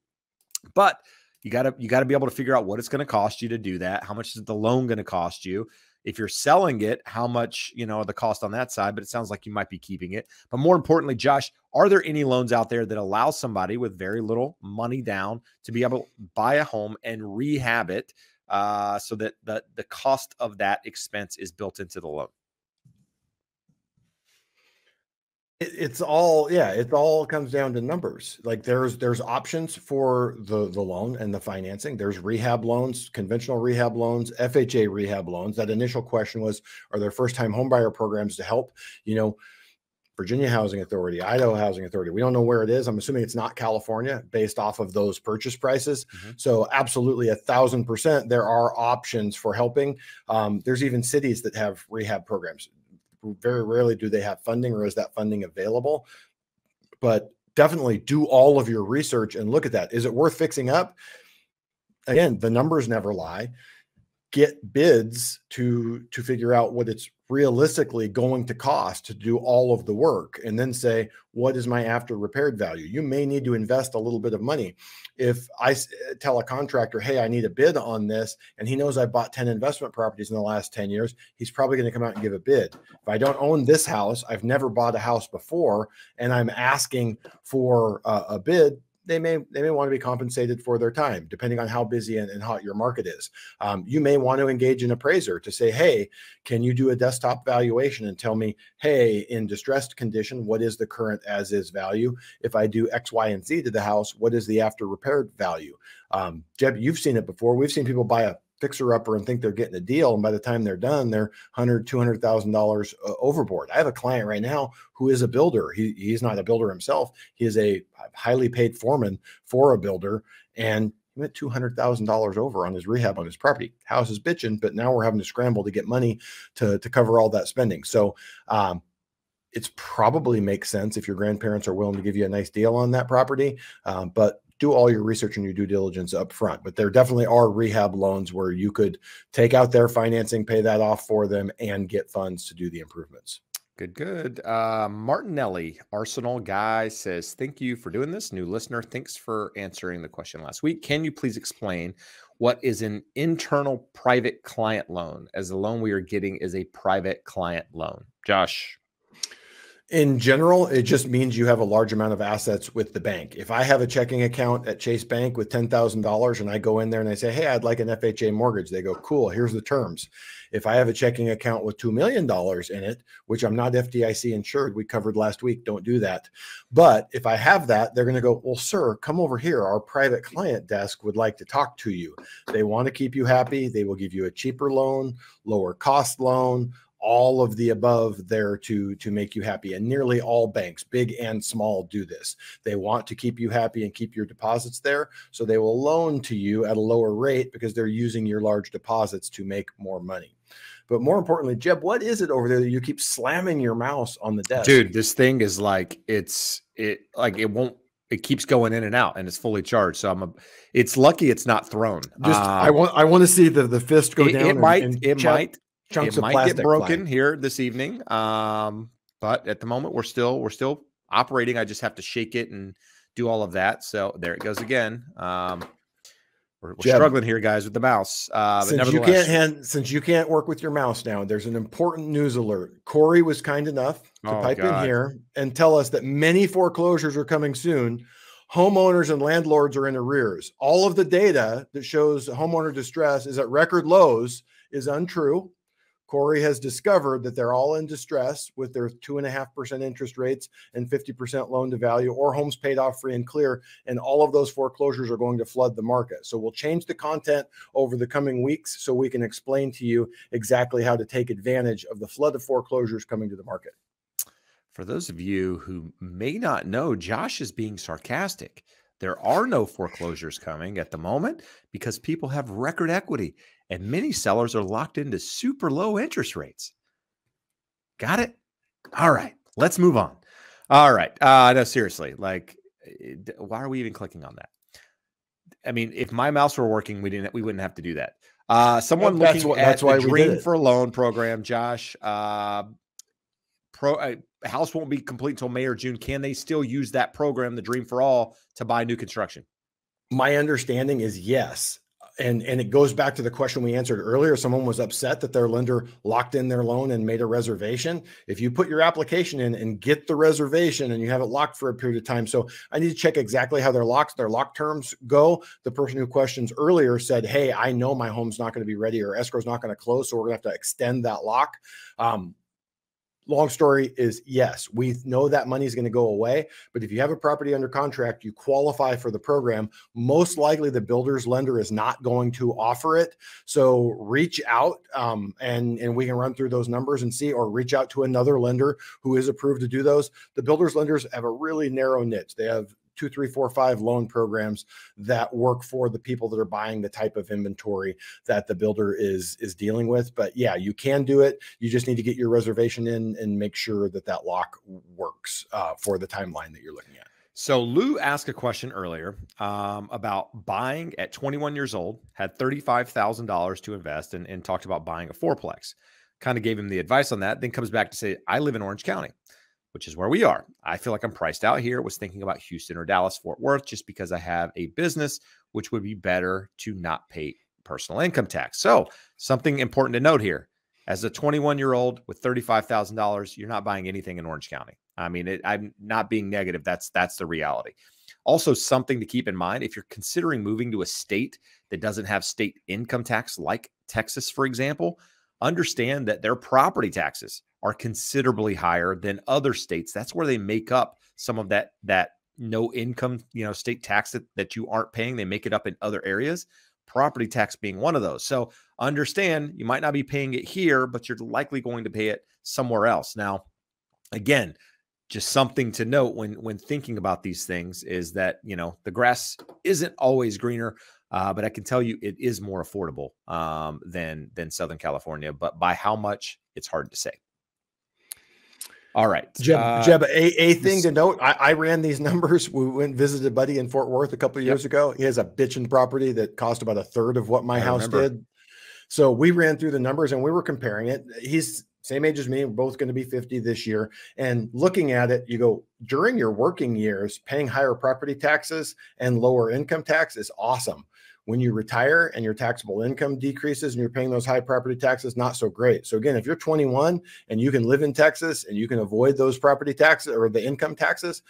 but you gotta be able to figure out what it's going to cost you to do that. How much is the loan going to cost you? If you're selling it, how much, you know, the cost on that side, but it sounds like you might be keeping it. But more importantly, Josh, are there any loans out there that allow somebody with very little money down to be able to buy a home and rehab it so that the cost of that expense is built into the loan? It all comes down to numbers. Like there's options for the loan and the financing. There's rehab loans, conventional rehab loans, FHA rehab loans. That initial question was, are there first-time homebuyer programs to help? You know, Virginia Housing Authority, Idaho Housing Authority. We don't know where it is. I'm assuming it's not California based off of those purchase prices. Mm-hmm. So absolutely 1,000%, there are options for helping. There's even cities that have rehab programs. Very rarely do they have funding, or is that funding available? But definitely do all of your research and look at that. Is it worth fixing up? Again, the numbers never lie. Get bids to figure out what it's realistically going to cost to do all of the work, and then say, what is my after repaired value? You may need to invest a little bit of money. If I tell a contractor, hey, I need a bid on this, and he knows I bought 10 investment properties in the last 10 years, he's probably going to come out and give a bid. If I don't own this house, I've never bought a house before, and I'm asking for a bid, they may want to be compensated for their time, depending on how busy and hot your market is. You may want to engage an appraiser to say, hey, can you do a desktop valuation and tell me, hey, in distressed condition, what is the current as is value? If I do X, Y, and Z to the house, what is the after repaired value? Jeb, you've seen it before. We've seen people buy a fixer-upper and think they're getting a deal, and by the time they're done, they're $100,000, $200,000 overboard. I have a client right now who is a builder. He's not a builder himself. He is a highly paid foreman for a builder, and he went $200,000 over on his rehab on his property. House is bitching, but now we're having to scramble to get money to cover all that spending. So it's probably makes sense if your grandparents are willing to give you a nice deal on that property, but do all your research and your due diligence up front. But there definitely are rehab loans where you could take out their financing, pay that off for them, and get funds to do the improvements. Good, good. Martinelli, Arsenal guy, says, thank you for doing this. New listener, thanks for answering the question last week. Can you please explain what is an internal private client loan, as the loan we are getting is a private client loan? Josh. In general, it just means you have a large amount of assets with the bank. If I have a checking account at Chase Bank with $10,000 and I go in there and I say, hey, I'd like an FHA mortgage, they go, cool, here's the terms. If I have a checking account with $2 million in it, which I'm not FDIC insured, we covered last week, don't do that. But if I have that, they're going to go, well, sir, come over here. Our private client desk would like to talk to you. They want to keep you happy. They will give you a cheaper loan, lower cost loan, all of the above there to make you happy. And nearly all banks, big and small, do this. They want to keep you happy and keep your deposits there. So they will loan to you at a lower rate because they're using your large deposits to make more money. But more importantly, Jeb, what is it over there that you keep slamming your mouse on the desk? Dude, this thing is like, it keeps going in and out, and it's fully charged. So it's lucky it's not thrown. Just I want to see the fist go down. It might get broken here this evening. But at the moment we're still operating. I just have to shake it and do all of that. So there it goes again. We're struggling here, guys, with the mouse. Since you can't work with your mouse now, there's an important news alert. Corey was kind enough to pipe in here and tell us that many foreclosures are coming soon. Homeowners and landlords are in arrears. All of the data that shows homeowner distress is at record lows is untrue. Corey has discovered that they're all in distress with their 2.5% interest rates and 50% loan to value, or homes paid off free and clear. And all of those foreclosures are going to flood the market. So we'll change the content over the coming weeks so we can explain to you exactly how to take advantage of the flood of foreclosures coming to the market. For those of you who may not know, Josh is being sarcastic. There are no foreclosures coming at the moment because people have record equity and many sellers are locked into super low interest rates. Got it? All right, let's move on. All right. No, seriously, like, why are we even clicking on that? I mean, if my mouse were working, we wouldn't have to do that. Someone looking at the Dream for Loan program, Josh, house won't be complete until May or June. Can they still use that program, the Dream for All, to buy new construction? My understanding is yes. And it goes back to the question we answered earlier. Someone was upset that their lender locked in their loan and made a reservation. If you put your application in and get the reservation and you have it locked for a period of time. So I need to check exactly how their lock terms go. The person who questions earlier said, hey, I know my home's not going to be ready or escrow's not going to close, so we're going to have to extend that lock. Long story is yes, we know that money is going to go away, but if you have a property under contract, you qualify for the program. Most likely the builder's lender is not going to offer it. So reach out and we can run through those numbers and see, or reach out to another lender who is approved to do those. The builder's lenders have a really narrow niche. They have 2, 3, 4, 5 loan programs that work for the people that are buying the type of inventory that the builder is dealing with. But yeah, you can do it. You just need to get your reservation in and make sure that that lock works for the timeline that you're looking at. So Lou asked a question earlier about buying at 21 years old, had $35,000 to invest and talked about buying a fourplex. Kind of gave him the advice on that. Then comes back to say, I live in Orange County, which is where we are. I feel like I'm priced out here. Was thinking about Houston or Dallas, Fort Worth, just because I have a business, which would be better to not pay personal income tax. So something important to note here, as a 21-year-old with $35,000, you're not buying anything in Orange County. I mean, I'm not being negative. That's the reality. Also, something to keep in mind, if you're considering moving to a state that doesn't have state income tax, like Texas, for example, understand that their property taxes are considerably higher than other states. That's where they make up some of that no income, state tax that you aren't paying. They make it up in other areas, property tax being one of those. So understand you might not be paying it here, but you're likely going to pay it somewhere else. Now, again, just something to note when thinking about these things is that, the grass isn't always greener, but I can tell you it is more affordable than Southern California, but by how much, it's hard to say. All right, Jeb. A thing to note: I ran these numbers. We went and visited a buddy in Fort Worth a couple of years ago. He has a bitchin' property that cost about 1/3 of what my house did. So we ran through the numbers and we were comparing it. He's same age as me. We're both going to be 50 this year. And looking at it, you go, during your working years, paying higher property taxes and lower income tax is awesome. When you retire and your taxable income decreases and you're paying those high property taxes, not so great. So again, if you're 21 and you can live in Texas and you can avoid those property taxes or the income taxes,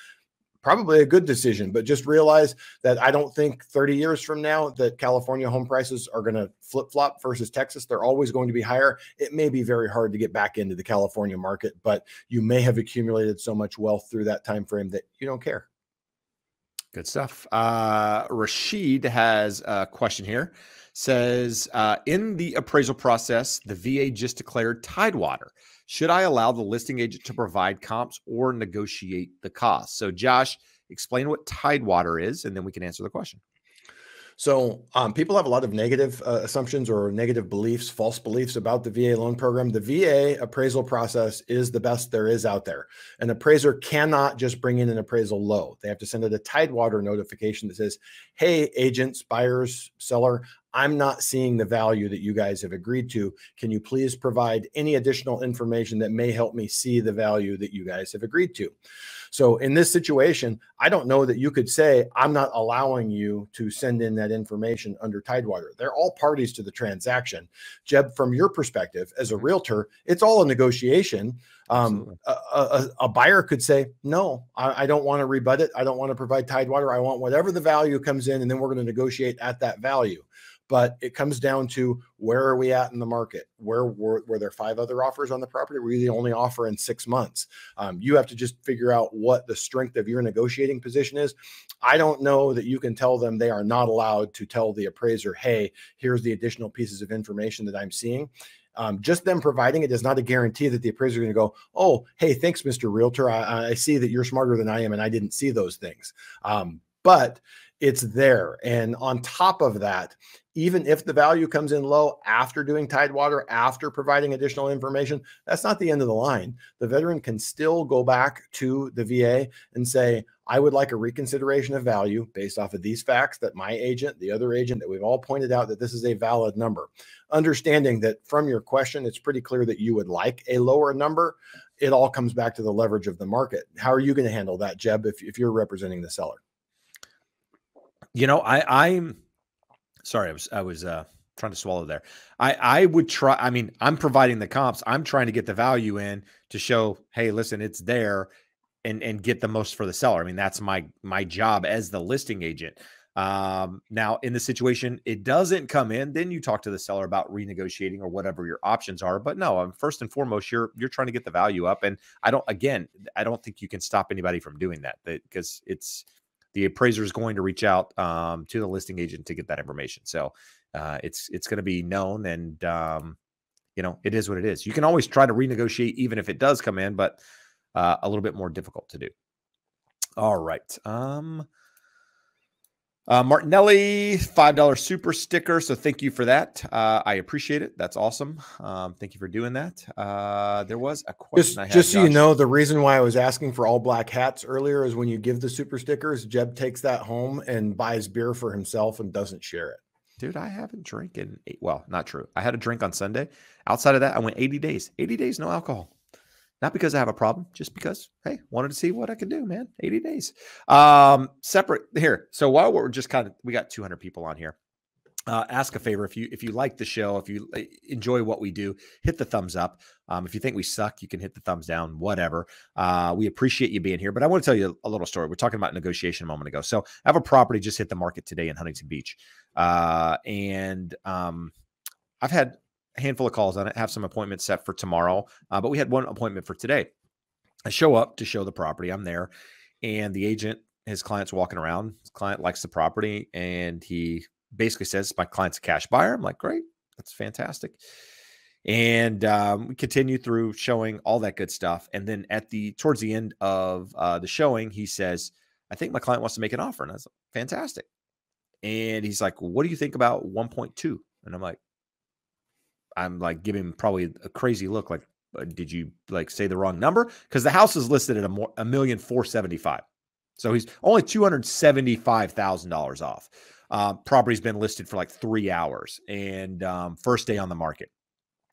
probably a good decision. But just realize that I don't think 30 years from now that California home prices are going to flip-flop versus Texas. They're always going to be higher. It may be very hard to get back into the California market, but you may have accumulated so much wealth through that time frame that you don't care. Good stuff. Rashid has a question here. Says, in the appraisal process, the VA just declared Tidewater. Should I allow the listing agent to provide comps or negotiate the cost? So Josh, explain what Tidewater is, and then we can answer the question. So people have a lot of negative assumptions or negative beliefs, false beliefs about the VA loan program. The VA appraisal process is the best there is out there. An appraiser cannot just bring in an appraisal low. They have to send it a Tidewater notification that says, hey, agents, buyers, seller, I'm not seeing the value that you guys have agreed to. Can you please provide any additional information that may help me see the value that you guys have agreed to? So in this situation, I don't know that you could say, I'm not allowing you to send in that information under Tidewater. They're all parties to the transaction. Jeb, from your perspective as a realtor, it's all a negotiation. A buyer could say, no, I don't want to rebut it. I don't want to provide Tidewater. I want whatever the value comes in, and then we're going to negotiate at that value. But it comes down to Where are we at in the market? Were there 5 other offers on the property? Were you the only offer in 6 months? You have to just figure out what the strength of your negotiating position is. I don't know that you can tell them they are not allowed to tell the appraiser, hey, here's the additional pieces of information that I'm seeing. Just them providing it is not a guarantee that the appraiser is going to go, oh, hey, thanks, Mr. Realtor. I see that you're smarter than I am and I didn't see those things. But it's there. And on top of that, even if the value comes in low after doing Tidewater, after providing additional information, that's not the end of the line. The veteran can still go back to the VA and say, I would like a reconsideration of value based off of these facts that my agent, the other agent, that we've all pointed out that this is a valid number. Understanding that from your question, it's pretty clear that you would like a lower number. It all comes back to the leverage of the market. How are you going to handle that, Jeb, if you're representing the seller? You know, I'm sorry. I was trying to swallow there. I would try. I mean, I'm providing the comps. I'm trying to get the value in to show, hey, listen, it's there, and get the most for the seller. I mean, that's my job as the listing agent. Now in the situation, it doesn't come in, then you talk to the seller about renegotiating or whatever your options are. But no, first and foremost, you're trying to get the value up. And I don't think you can stop anybody from doing that, because it's, the appraiser is going to reach out to the listing agent to get that information. So it's going to be known, and you know, it is what it is. You can always try to renegotiate even if it does come in, but a little bit more difficult to do. All right. Martinelli, $5 super sticker. So thank you for that. I appreciate it. That's awesome. Thank you for doing that. There was a question. Just so you know, the reason why I was asking for all black hats earlier is when you give the super stickers, Jeb takes that home and buys beer for himself and doesn't share it. Dude, I haven't drank in eight. Well, not true. I had a drink on Sunday. Outside of that, I went 80 days. 80 days, no alcohol. Not because I have a problem, just because, hey, wanted to see what I could do, man. 80 days. Separate here. So while we're just we got 200 people on here. Ask a favor. If you like the show, if you enjoy what we do, hit the thumbs up. If you think we suck, you can hit the thumbs down, whatever. We appreciate you being here, but I want to tell you a little story. We're talking about negotiation a moment ago. So I have a property just hit the market today in Huntington Beach. I've had a handful of calls on it, have some appointments set for tomorrow, but we had one appointment for today. I show up to show the property. I'm there, and the agent, his client's walking around. His client likes the property, and he basically says, my client's a cash buyer. I'm like, great, that's fantastic. And we continue through showing, all that good stuff. And then towards the end of the showing, he says, I think my client wants to make an offer. And I was like, fantastic. And he's like, what do you think about 1.2? And I'm like giving him probably a crazy look. Like, did you like say the wrong number? Because the house is listed at $1,475,000. So he's only $275,000 off. Property's been listed for like 3 hours and first day on the market.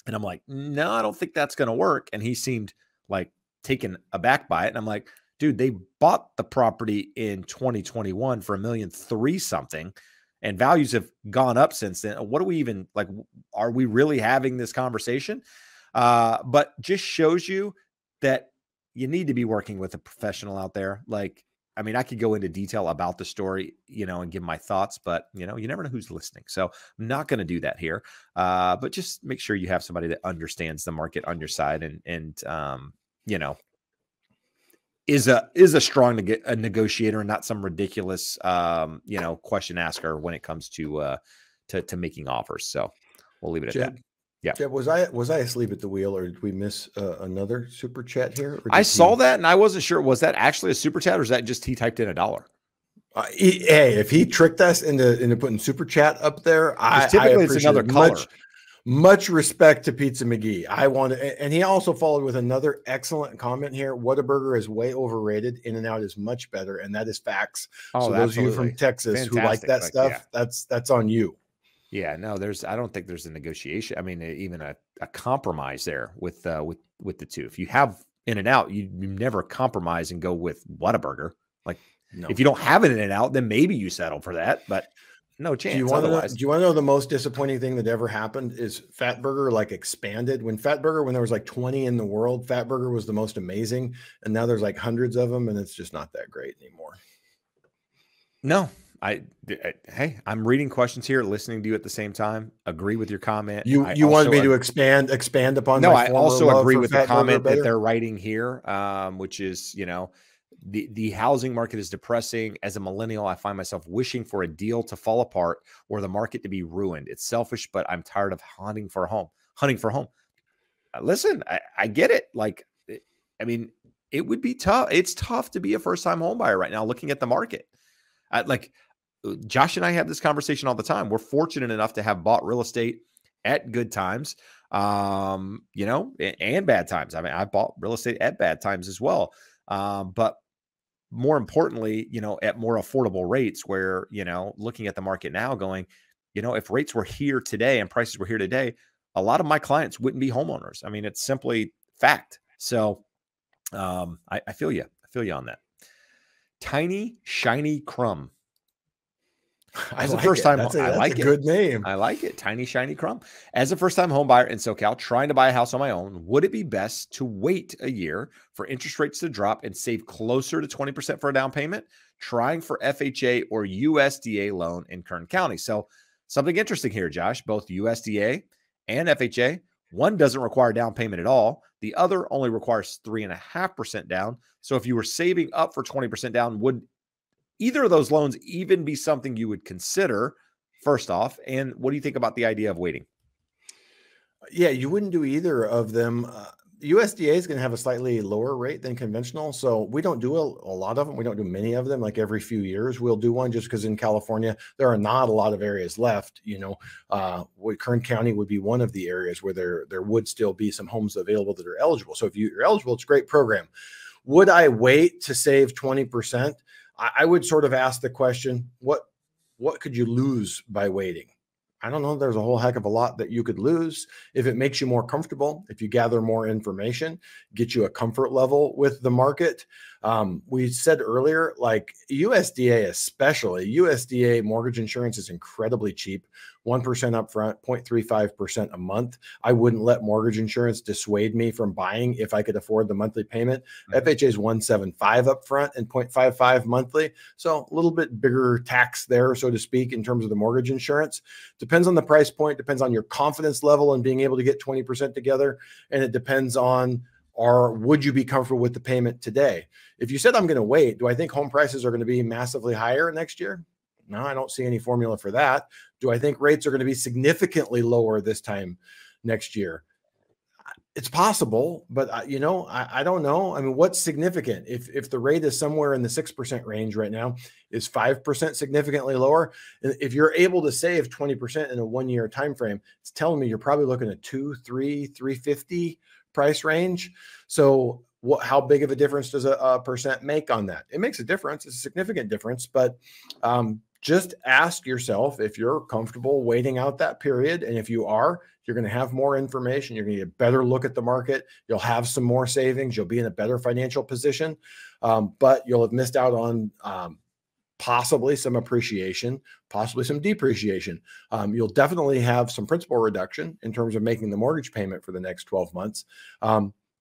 And I'm like, no, I don't think that's going to work. And he seemed like taken aback by it. And I'm like, dude, they bought the property in 2021 for $1,300,000 something. And values have gone up since then. What do we even, like, are we really having this conversation? But just shows you that you need to be working with a professional out there. Like, I mean, I could go into detail about the story, you know, and give my thoughts, but you know, you never know who's listening. So I'm not going to do that here. But just make sure you have somebody that understands the market on your side and you know, is a strong negotiator and not some ridiculous, you know, question asker when it comes to making offers. So we'll leave it at that. Yeah. Jeb, was I asleep at the wheel, or did we miss another super chat here? I saw that and I wasn't sure. Was that actually a super chat, or is that just he typed in $1? Hey, if he tricked us into putting super chat up there, typically it's another color. Much respect to Pizza McGee. And he also followed with another excellent comment here. Whataburger is way overrated. In-N-Out is much better, and that is facts. Oh, so those absolutely. Of you from Texas Fantastic. Who like that stuff, yeah. that's on you. Yeah, no, I don't think there's a negotiation. I mean, even a compromise there with the two. If you have In-N-Out, you never compromise and go with Whataburger. Like, no. If you don't have an In-N-Out, then maybe you settle for that, but. No chance. Do you want to know the most disappointing thing that ever happened is Fatburger like expanded. When there was like 20 in the world, Fatburger was the most amazing. And now there's like hundreds of them, and it's just not that great anymore. No, Hey, I'm reading questions here, listening to you at the same time. Agree with your comment. You want me to expand upon? No, I also agree with the comment that they're writing here, which is, you know, the housing market is depressing. As a millennial, I find myself wishing for a deal to fall apart or the market to be ruined. It's selfish, but I'm tired of hunting for a home. Listen, I get it. Like, I mean, it would be tough. It's tough to be a first-time home buyer right now, looking at the market. Like, Josh and I have this conversation all the time. We're fortunate enough to have bought real estate at good times, you know, and bad times. I mean, I bought real estate at bad times as well. But more importantly, you know, at more affordable rates where, you know, looking at the market now going, you know, if rates were here today and prices were here today, a lot of my clients wouldn't be homeowners. I mean, it's simply fact. So I feel you. I feel you on that. Tiny Shiny Crumb. As a first time, I like it. Good name. I like it. Tiny Shiny Crumb. As a first time home buyer in SoCal trying to buy a house on my own, would it be best to wait a year for interest rates to drop and save closer to 20% for a down payment, trying for FHA or USDA loan in Kern County? So something interesting here, Josh, both USDA and FHA. One doesn't require down payment at all. The other only requires 3.5% down. So if you were saving up for 20% down, would either of those loans even be something you would consider, first off? And what do you think about the idea of waiting? Yeah, you wouldn't do either of them. USDA is going to have a slightly lower rate than conventional. So we don't do a lot of them. We don't do many of them. Like every few years, we'll do one just because in California, there are not a lot of areas left. You know, Kern County would be one of the areas where there would still be some homes available that are eligible. So if you're eligible, it's a great program. Would I wait to save 20%? I would sort of ask the question, what could you lose by waiting? I don't know. There's a whole heck of a lot that you could lose. If it makes you more comfortable, if you gather more information, get you a comfort level with the market. We said earlier, like USDA, especially USDA mortgage insurance is incredibly cheap. 1% upfront, 0.35% a month. I wouldn't let mortgage insurance dissuade me from buying if I could afford the monthly payment. FHA is 1.75 upfront and 0.55 monthly. So a little bit bigger tax there, so to speak, in terms of the mortgage insurance. Depends on the price point, depends on your confidence level and being able to get 20% together. And it depends on, or would you be comfortable with the payment today? If you said, I'm going to wait, do I think home prices are going to be massively higher next year? No, I don't see any formula for that. Do I think rates are going to be significantly lower this time next year? It's possible, but you know, I don't know. I mean, what's significant? If the rate is somewhere in the 6% range right now, is 5% significantly lower? If you're able to save 20% in a 1 year time frame, it's telling me you're probably looking at 2, 3, 350 price range. So how big of a difference does a percent make on that? It makes a difference. It's a significant difference, but just ask yourself if you're comfortable waiting out that period. And if you are, you're going to have more information. You're going to get a better look at the market. You'll have some more savings. You'll be in a better financial position, but you'll have missed out on possibly some appreciation, possibly some depreciation. You'll definitely have some principal reduction in terms of making the mortgage payment for the next 12 months.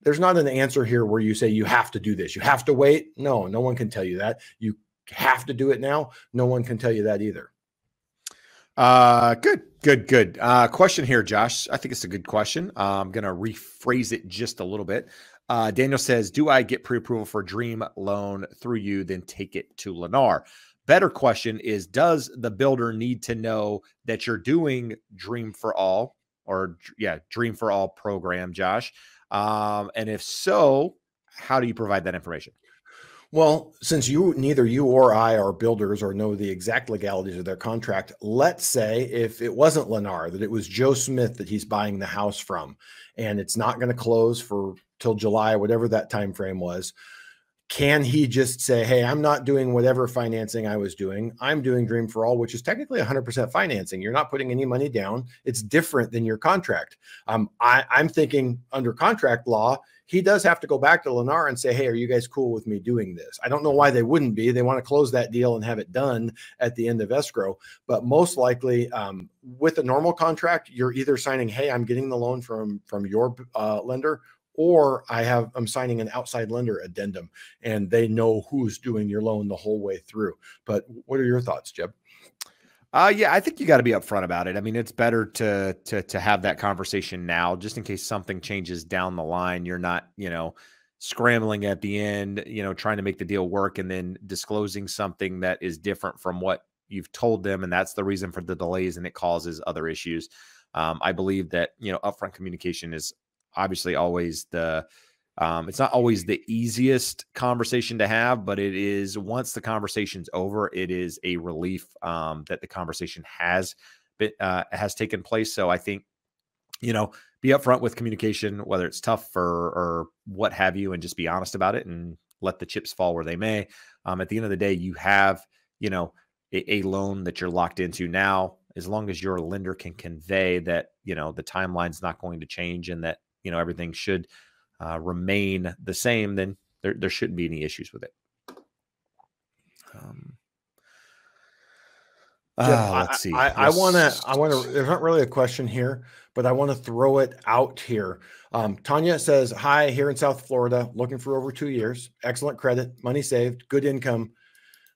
There's not an answer here where you say you have to do this. You have to wait. No, no one can tell you that. You have to do it now. No one can tell you that either. Good. Question here, Josh. I think it's a good question. I'm going to rephrase it just a little bit. Daniel says, do I get pre-approval for a dream loan through you, then take it to Lennar? Better question is, does the builder need to know that you're doing Dream for All Dream for All program, Josh? And if so, how do you provide that information? Well, since neither you or I are builders or know the exact legalities of their contract, let's say if it wasn't Lennar, that it was Joe Smith that he's buying the house from, and it's not going to close for till July, whatever that time frame was, can he just say, hey, I'm not doing whatever financing I was doing. I'm doing Dream for All, which is technically 100% financing. You're not putting any money down. It's different than your contract. I'm thinking under contract law, he does have to go back to Lennar and say, hey, are you guys cool with me doing this? I don't know why they wouldn't be. They want to close that deal and have it done at the end of escrow. But most likely with a normal contract, you're either signing, hey, I'm getting the loan from your lender, or I'm signing an outside lender addendum and they know who's doing your loan the whole way through. But what are your thoughts, Jeb? Yeah, I think you got to be upfront about it. I mean, it's better to have that conversation now, just in case something changes down the line. You're not, you know, scrambling at the end, you know, trying to make the deal work and then disclosing something that is different from what you've told them. And that's the reason for the delays, and it causes other issues. I believe that, you know, upfront communication is obviously always the, it's not always the easiest conversation to have, but it is, once the conversation's over, it is a relief that the conversation has taken place. So I think, you know, be upfront with communication, whether it's tough or what have you, and just be honest about it and let the chips fall where they may. At the end of the day, you have, you know, a loan that you're locked into now. As long as your lender can convey that, you know, the timeline's not going to change and that, you know, everything should remain the same, then there shouldn't be any issues with it. Let's see. I want to, there's not really a question here, but I want to throw it out here. Tanya says, hi, here in South Florida, looking for over 2 years, excellent credit, money saved, good income,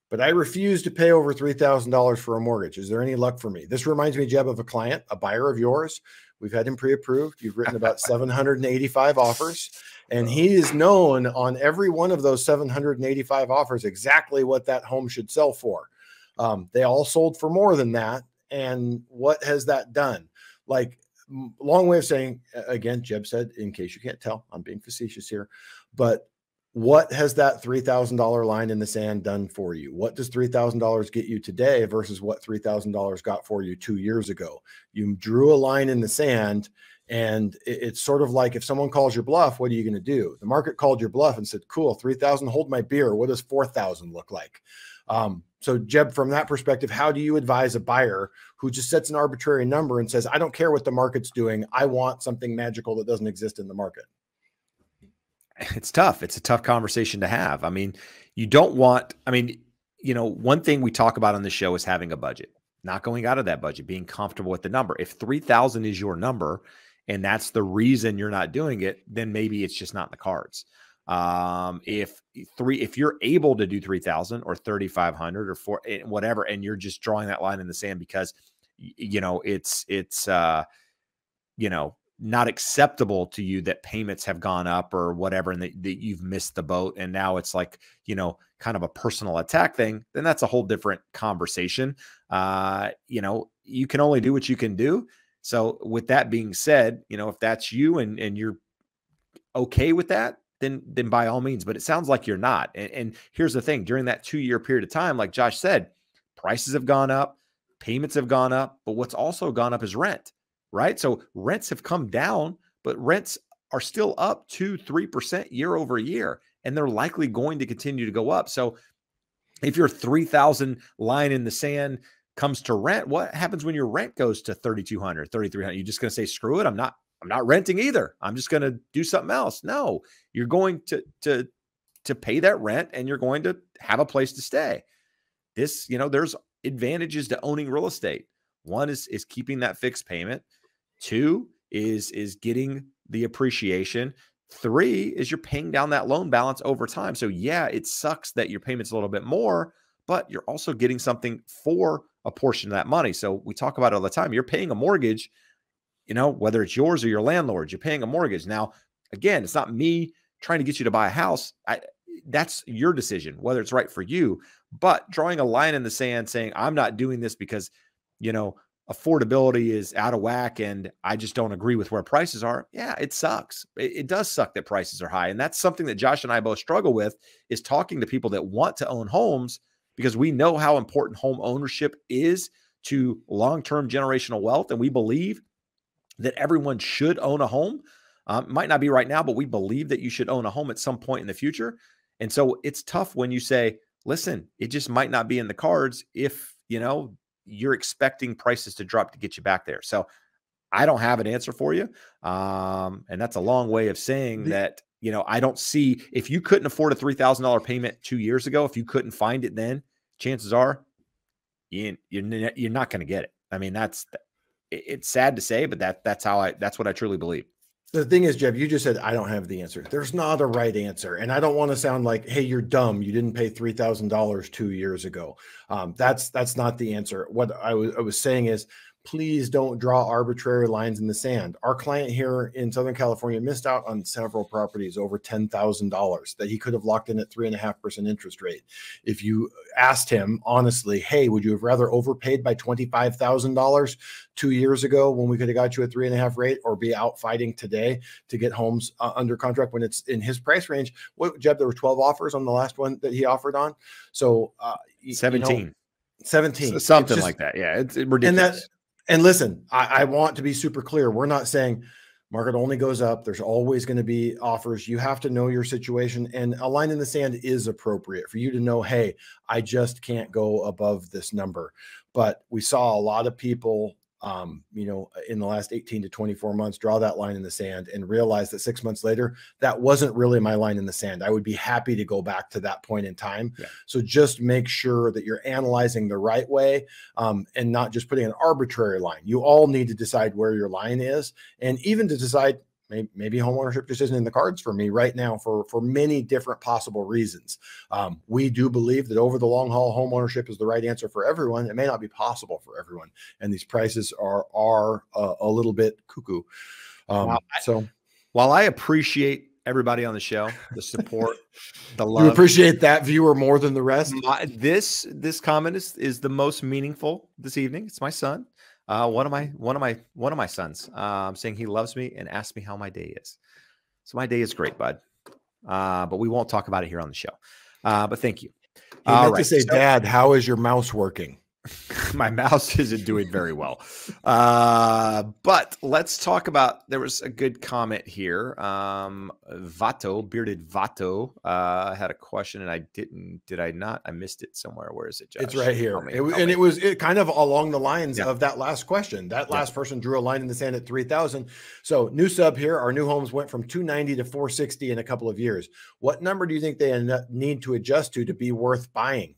but I refuse to pay over $3,000 for a mortgage. Is there any luck for me? This reminds me, Jeb, of a client, a buyer of yours. We've had him pre-approved. You've written about 785 offers, and he is known on every one of those 785 offers exactly what that home should sell for. They all sold for more than that. And what has that done? Like, long way of saying, again, Jeb said, in case you can't tell, I'm being facetious here, but what has that $3,000 line in the sand done for you? What does $3,000 get you today versus what $3,000 got for you 2 years ago? You drew a line in the sand, and it's sort of like if someone calls your bluff, what are you going to do? The market called your bluff and said, cool, 3,000, hold my beer. What does 4,000 look like? So Jeb, from that perspective, how do you advise a buyer who just sets an arbitrary number and says, I don't care what the market's doing. I want something magical that doesn't exist in the market? It's tough. It's a tough conversation to have. I mean, you don't want, I mean, you know, one thing we talk about on the show is having a budget, not going out of that budget, being comfortable with the number. If 3,000 is your number and that's the reason you're not doing it, then maybe it's just not in the cards. If you're able to do 3,000 or 3,500 or four, whatever, and you're just drawing that line in the sand because, you know, it's you know, not acceptable to you that payments have gone up or whatever, and that you've missed the boat. And now it's like, you know, kind of a personal attack thing. Then that's a whole different conversation. You know, you can only do what you can do. So with that being said, you know, if that's you and you're okay with that, then by all means, but it sounds like you're not. And here's the thing, during that 2 year period of time, like Josh said, prices have gone up, payments have gone up, but what's also gone up is rent. Right. So rents have come down, but rents are still up 2-3% year over year. And they're likely going to continue to go up. So if your 3,000 line in the sand comes to rent, what happens when your rent goes to 3,200, 3,300? You're just going to say, screw it. I'm not renting either. I'm just going to do something else. No, you're going to pay that rent, and you're going to have a place to stay. This, you know, there's advantages to owning real estate. One is keeping that fixed payment. Two is getting the appreciation. Three is you're paying down that loan balance over time. So yeah, it sucks that your payment's a little bit more, but you're also getting something for a portion of that money. So we talk about it all the time. You're paying a mortgage, you know, whether it's yours or your landlord's, you're paying a mortgage. Now, again, it's not me trying to get you to buy a house. That's your decision, whether it's right for you, but drawing a line in the sand saying, I'm not doing this because, you know, affordability is out of whack and I just don't agree with where prices are. Yeah, it sucks. It does suck that prices are high. And that's something that Josh and I both struggle with, is talking to people that want to own homes, because we know how important home ownership is to long-term generational wealth. And we believe that everyone should own a home. Might not be right now, but we believe that you should own a home at some point in the future. And so it's tough when you say, listen, it just might not be in the cards if, you know, you're expecting prices to drop to get you back there. So I don't have an answer for you. And that's a long way of saying that, you know, I don't see, if you couldn't afford a $3,000 payment 2 years ago, if you couldn't find it then, chances are you're not going to get it. I mean, it's sad to say, but that's what I truly believe. The thing is, Jeb, you just said, I don't have the answer. There's not a right answer. And I don't want to sound like, hey, you're dumb. You didn't pay $3,000 2 years ago. That's not the answer. What I was saying is, please don't draw arbitrary lines in the sand. Our client here in Southern California missed out on several properties over $10,000 that he could have locked in at 3.5% interest rate. If you asked him honestly, hey, would you have rather overpaid by $25,000 2 years ago when we could have got you a 3.5% rate, or be out fighting today to get homes under contract when it's in his price range? What, Jeb, there were 12 offers on the last one that he offered on. So 17, you know, 17, something just like that. Yeah. It's ridiculous. And listen, I want to be super clear. We're not saying market only goes up. There's always going to be offers. You have to know your situation, and a line in the sand is appropriate for you to know, hey, I just can't go above this number. But we saw a lot of people, you know, in the last 18 to 24 months, draw that line in the sand and realize that 6 months later, that wasn't really my line in the sand. I would be happy to go back to that point in time. Yeah. So just make sure that you're analyzing the right way, and not just putting an arbitrary line. You all need to decide where your line is, and even to decide, maybe homeownership just isn't in the cards for me right now for many different possible reasons. We do believe that over the long haul, homeownership is the right answer for everyone. It may not be possible for everyone, and these prices are a little bit cuckoo. So while I appreciate everybody on the show, the support, the love, you appreciate that viewer more than the rest. This comment is the most meaningful this evening. It's my son. One of my sons, saying he loves me and asked me how my day is. So my day is great, bud. But we won't talk about it here on the show. But thank you. All right, Dad, how is your mouse working? My mouse isn't doing very well. But let's talk about, there was a good comment here. Vato, bearded Vato, had a question, and did I not? I missed it somewhere. Where is it, Josh? It's right here. It was kind of along the lines of that last question. That last person drew a line in the sand at 3,000. So new sub here, our new homes went from 290 to 460 in a couple of years. What number do you think they need to adjust to be worth buying?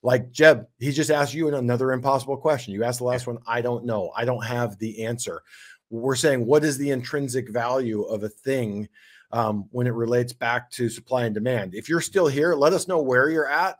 Like Jeb, he just asked you another impossible question. You asked the last one, I don't know. I don't have the answer. We're saying, what is the intrinsic value of a thing when it relates back to supply and demand? If you're still here, let us know where you're at.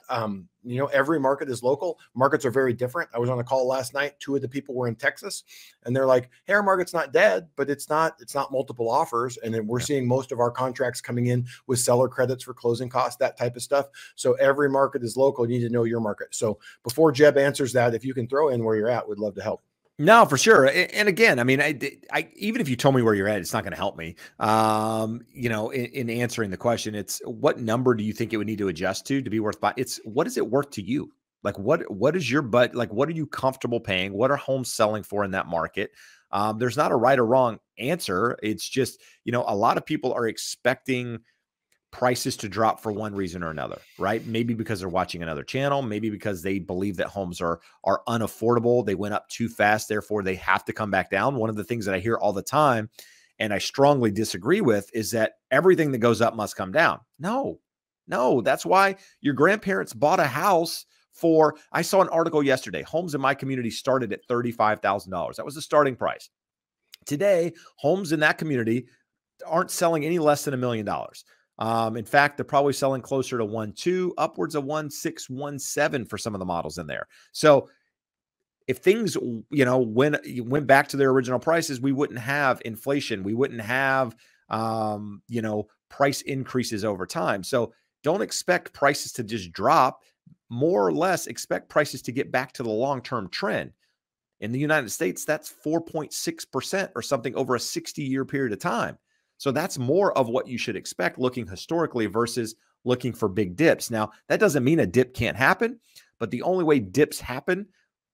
You know, every market is local. Markets are very different. I was on a call last night. Two of the people were in Texas, and they're like, hey, our market's not dead, but it's not multiple offers. And then we're seeing most of our contracts coming in with seller credits for closing costs, that type of stuff. So every market is local. You need to know your market. So before Jeb answers that, if you can throw in where you're at, we'd love to help. No, for sure. And again, I mean, I even if you told me where you're at, it's not going to help me. You know, in answering the question, it's what number do you think it would need to adjust to be worth buying? It's what is it worth to you? Like what is your butt? Like, what are you comfortable paying? What are homes selling for in that market? There's not a right or wrong answer. It's just, you know, a lot of people are expecting prices to drop for one reason or another, right? Maybe because they're watching another channel, maybe because they believe that homes are unaffordable. They went up too fast, therefore they have to come back down. One of the things that I hear all the time, and I strongly disagree with, is that everything that goes up must come down. No, that's why your grandparents bought a house for, I saw an article yesterday, homes in my community started at $35,000. That was the starting price. Today, homes in that community aren't selling any less than $1 million. In fact, they're probably selling closer to 1.2, upwards of 1.6, 1.7 for some of the models in there. So if things, you know, when you went back to their original prices, we wouldn't have inflation. We wouldn't have, you know, price increases over time. So don't expect prices to just drop. More or less expect prices to get back to the long-term trend. In the United States, that's 4.6% or something over a 60-year period of time. So that's more of what you should expect looking historically versus looking for big dips. Now, that doesn't mean a dip can't happen, but the only way dips happen,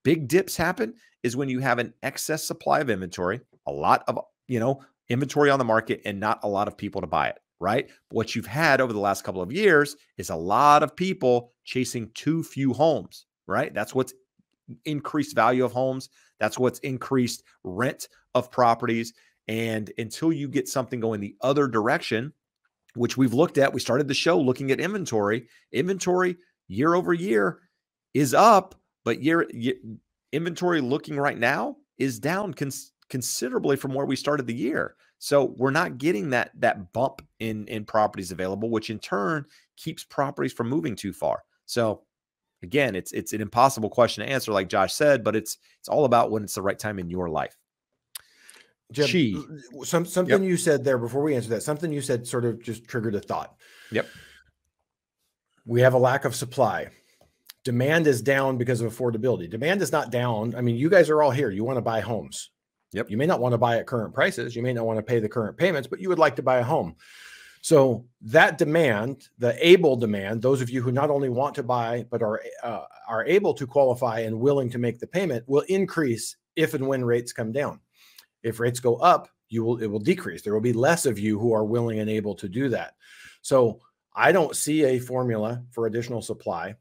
big dips happen, is when you have an excess supply of inventory, a lot of, you know, inventory on the market and not a lot of people to buy it, right? But what you've had over the last couple of years is a lot of people chasing too few homes, right? That's what's increased value of homes. That's what's increased rent of properties. And until you get something going the other direction, which we've looked at, we started the show looking at inventory. Inventory year over year is up, but inventory looking right now is down considerably from where we started the year. So we're not getting that bump in properties available, which in turn keeps properties from moving too far. So again, it's an impossible question to answer, like Josh said, but it's all about when it's the right time in your life. Jeb, something you said there before we answer that, something you said sort of just triggered a thought. Yep. We have a lack of supply. Demand is down because of affordability. Demand is not down. I mean, you guys are all here. You want to buy homes. Yep. You may not want to buy at current prices. You may not want to pay the current payments, but you would like to buy a home. So that demand, the able demand, those of you who not only want to buy, but are able to qualify and willing to make the payment, will increase if and when rates come down. If rates go up, it will decrease. There will be less of you who are willing and able to do that. So I don't see a formula for additional supply.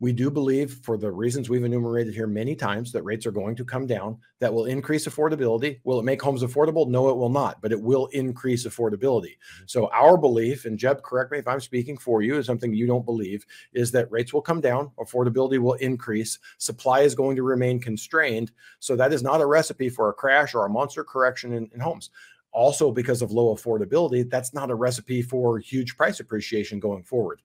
We do believe, for the reasons we've enumerated here many times, that rates are going to come down. That will increase affordability. Will it make homes affordable? No, it will not, but it will increase affordability. So our belief, and Jeb, correct me if I'm speaking for you, is something you don't believe, is that rates will come down, affordability will increase, supply is going to remain constrained. So that is not a recipe for a crash or a monster correction in homes. Also, because of low affordability, that's not a recipe for huge price appreciation going forward.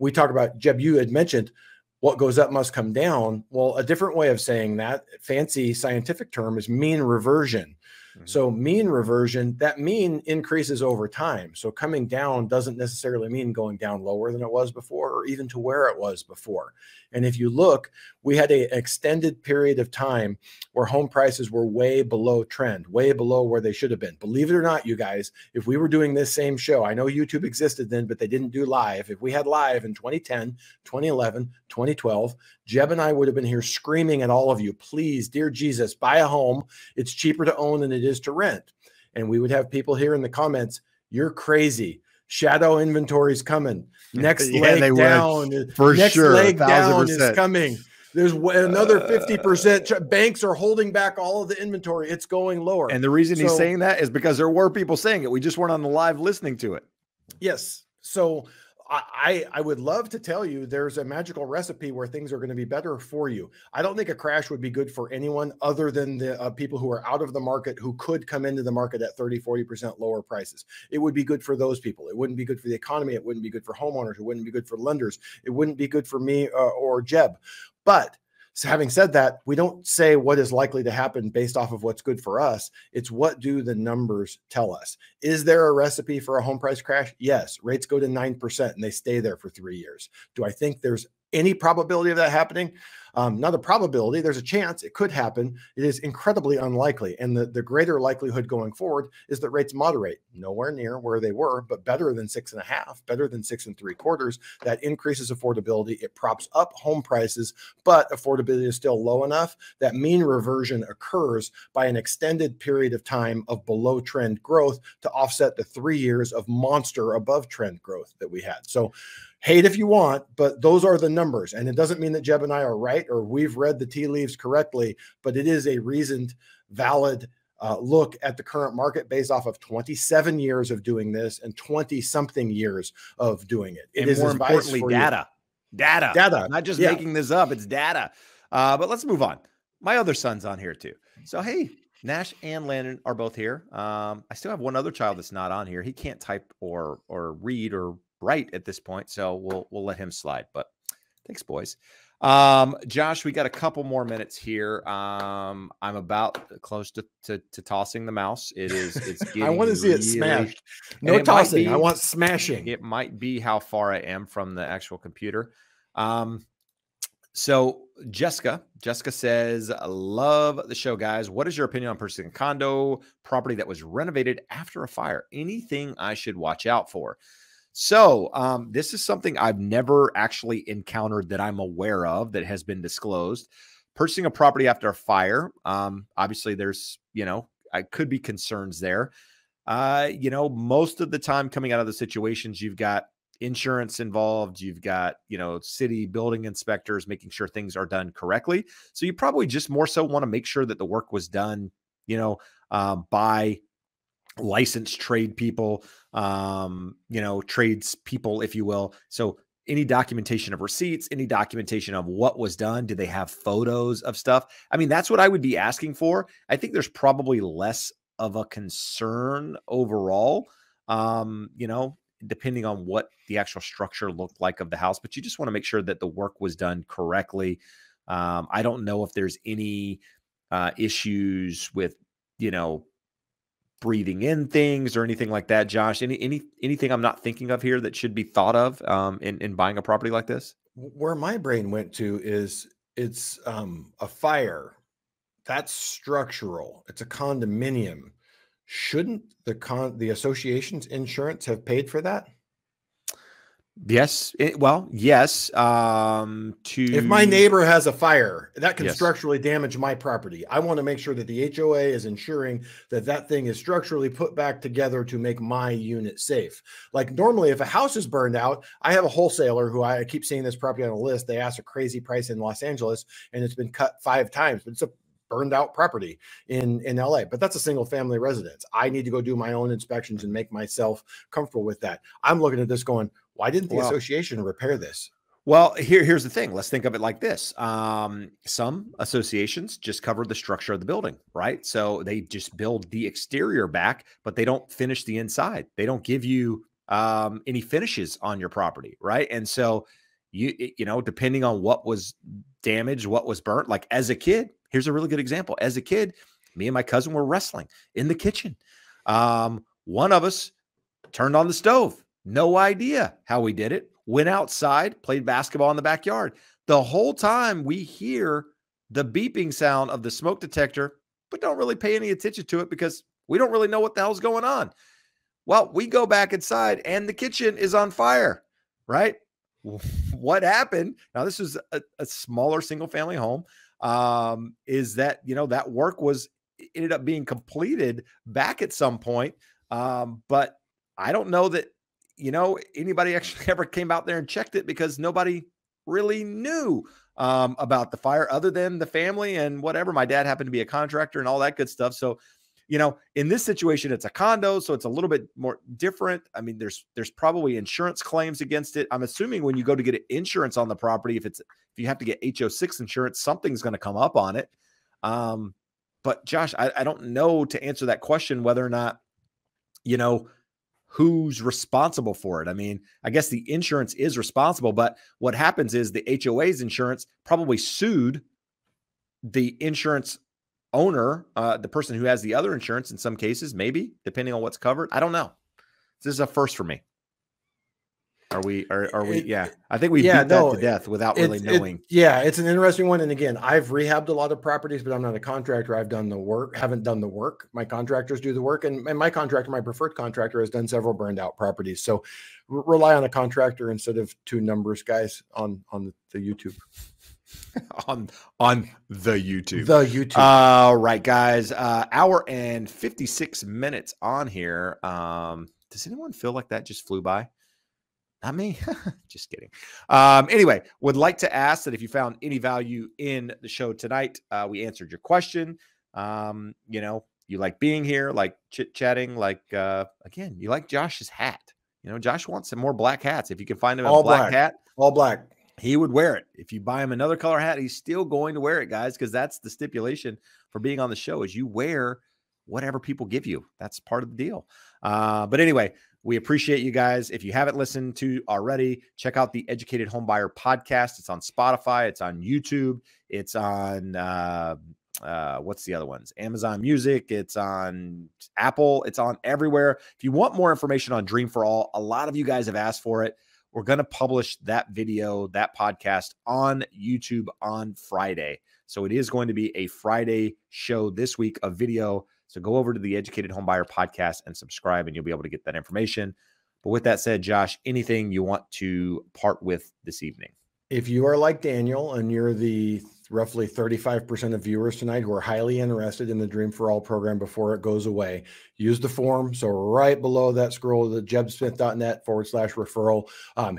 We talk about, Jeb, you had mentioned what goes up must come down. Well, a different way of saying that, fancy scientific term, is mean reversion. Mm-hmm. So mean reversion, that mean increases over time. So coming down doesn't necessarily mean going down lower than it was before or even to where it was before. And if you look, we had an extended period of time where home prices were way below trend, way below where they should have been. Believe it or not, you guys, if we were doing this same show, I know YouTube existed then, but they didn't do live. If we had live in 2010, 2011, 2012, Jeb and I would have been here screaming at all of you, please, dear Jesus, buy a home. It's cheaper to own than it is to rent. And we would have people here in the comments, you're crazy. Shadow inventory's coming. Next leg down. For sure. Next leg down is coming. There's another 50%. Banks are holding back all of the inventory. It's going lower. And the reason he's saying that is because there were people saying it. We just weren't on the live listening to it. Yes. So I would love to tell you there's a magical recipe where things are going to be better for you. I don't think a crash would be good for anyone other than the people who are out of the market, who could come into the market at 30, 40% lower prices. It would be good for those people. It wouldn't be good for the economy. It wouldn't be good for homeowners. It wouldn't be good for lenders. It wouldn't be good for me or Jeb. But so having said that, we don't say what is likely to happen based off of what's good for us. It's what do the numbers tell us? Is there a recipe for a home price crash? Yes. Rates go to 9% and they stay there for 3 years. Do I think there's any probability of that happening? Not a probability. There's a chance it could happen. It is incredibly unlikely. And the greater likelihood going forward is that rates moderate, nowhere near where they were, but better than 6.5, better than 6.75. That increases affordability. It props up home prices, but affordability is still low enough that mean reversion occurs by an extended period of time of below trend growth to offset the 3 years of monster above trend growth that we had. So hate if you want, but those are the numbers. And it doesn't mean that Jeb and I are right or we've read the tea leaves correctly, but it is a reasoned, valid look at the current market based off of 27 years of doing this and 20-something years of doing it. It is more importantly data. Data. Not just making this up. It's data. But let's move on. My other son's on here too. So, hey, Nash and Landon are both here. I still have one other child that's not on here. He can't type or read or right at this point, so we'll let him slide. But thanks, boys. Josh, we got a couple more minutes here. I'm about close to tossing the mouse. It's getting I want to see it smashed. No tossing. I want smashing. It might be how far I am from the actual computer. So Jessica says, love the show, guys. What is your opinion on purchasing a condo property that was renovated after a fire? Anything I should watch out for? So this is something I've never actually encountered that I'm aware of that has been disclosed. Purchasing a property after a fire. Obviously, there's, I could be concerns there. Most of the time coming out of the situations, you've got insurance involved. You've got, city building inspectors making sure things are done correctly. So you probably just more so want to make sure that the work was done, by licensed trade people, trades people, if you will. So any documentation of receipts, any documentation of what was done, do they have photos of stuff? I mean, that's what I would be asking for. I think there's probably less of a concern overall, you know, depending on what the actual structure looked like of the house. But you just want to make sure that the work was done correctly. I don't know if there's any issues with, you know, breathing in things or anything like that. Josh, anything I'm not thinking of here that should be thought of in buying a property like this? Where my brain went to is it's a fire. That's structural. It's a condominium. Shouldn't the association's insurance have paid for that? Yes. Yes. If my neighbor has a fire, that can structurally damage my property. I want to make sure that the HOA is ensuring that that thing is structurally put back together to make my unit safe. Like normally, if a house is burned out, I have a wholesaler who I keep seeing this property on a list. They asked a crazy price in Los Angeles, and it's been cut 5 times, but it's a burned out property in LA, but that's a single family residence. I need to go do my own inspections and make myself comfortable with that. I'm looking at this going, why didn't the association repair this? Well, here's the thing. Let's think of it like this. Some associations just cover the structure of the building, right? So they just build the exterior back, but they don't finish the inside. They don't give you any finishes on your property, right? And so you know, depending on what was damaged, what was burnt, like as a kid, here's a really good example. As a kid, me and my cousin were wrestling in the kitchen. One of us turned on the stove. No idea how we did it. Went outside, played basketball in the backyard. The whole time we hear the beeping sound of the smoke detector, but don't really pay any attention to it because we don't really know what the hell's going on. Well, we go back inside and the kitchen is on fire, right? What happened? Now, this is a smaller single family home. Is that, you know, that work ended up being completed back at some point. But I don't know that, you know, anybody actually ever came out there and checked it because nobody really knew, about the fire other than the family and whatever. My dad happened to be a contractor and all that good stuff. So, you know, in this situation, it's a condo, so it's a little bit more different. I mean, there's probably insurance claims against it. I'm assuming when you go to get insurance on the property, if you have to get HO6 insurance, something's going to come up on it. But Josh, I don't know to answer that question, whether or not, you know, who's responsible for it. I mean, I guess the insurance is responsible, but what happens is the HOA's insurance probably sued the insurance owner, the person who has the other insurance in some cases, maybe, depending on what's covered. I don't know. This is a first for me. I think we beat that to death without really knowing. It's an interesting one. And again, I've rehabbed a lot of properties, but I'm not a contractor. I've done the work, haven't done the work. My contractors do the work. And my contractor, my preferred contractor, has done several burned out properties. So rely on a contractor instead of 2 numbers guys on the YouTube. on the YouTube. All right, guys. Hour and 56 minutes on here. Does anyone feel like that just flew by? Not me. Just kidding. Anyway, would like to ask that if you found any value in the show tonight, we answered your question. You know, you like being here, like chit-chatting, like, again, you like Josh's hat. You know, Josh wants some more black hats. If you can find him a black hat. All black. He would wear it. If you buy him another color hat, he's still going to wear it, guys, because that's the stipulation for being on the show is you wear whatever people give you. That's part of the deal. But anyway, we appreciate you guys. If you haven't listened to already, check out the Educated Homebuyer podcast. It's on Spotify. It's on YouTube. It's on, what's the other ones? Amazon Music. It's on Apple. It's on everywhere. If you want more information on Dream for All, a lot of you guys have asked for it. We're going to publish that video, that podcast on YouTube on Friday. So it is going to be a Friday show this week of video. So go over to the Educated Homebuyer podcast and subscribe, and you'll be able to get that information. But with that said, Josh, anything you want to part with this evening? If you are like Daniel and you're the roughly 35% of viewers tonight who are highly interested in the Dream for All program before it goes away, use the form. So right below that, scroll to jebsmith.net/referral.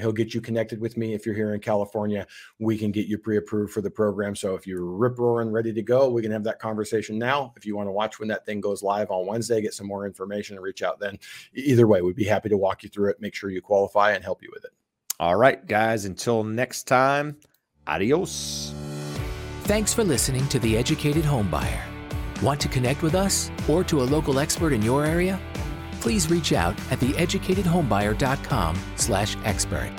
He'll get you connected with me. If you're here in California, we can get you pre-approved for the program. So if you're rip-roaring ready to go, we can have that conversation now. If you want to watch when that thing goes live on Wednesday, get some more information and reach out then. Either way, we'd be happy to walk you through it, make sure you qualify, and help you with it. All right, guys, until next time, adios. Thanks for listening to The Educated Homebuyer. Want to connect with us or to a local expert in your area? Please reach out at theeducatedhomebuyer.com/expert.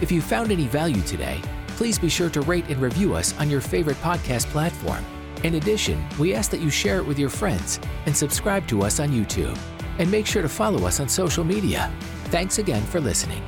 If you found any value today, please be sure to rate and review us on your favorite podcast platform. In addition, we ask that you share it with your friends and subscribe to us on YouTube. And make sure to follow us on social media. Thanks again for listening.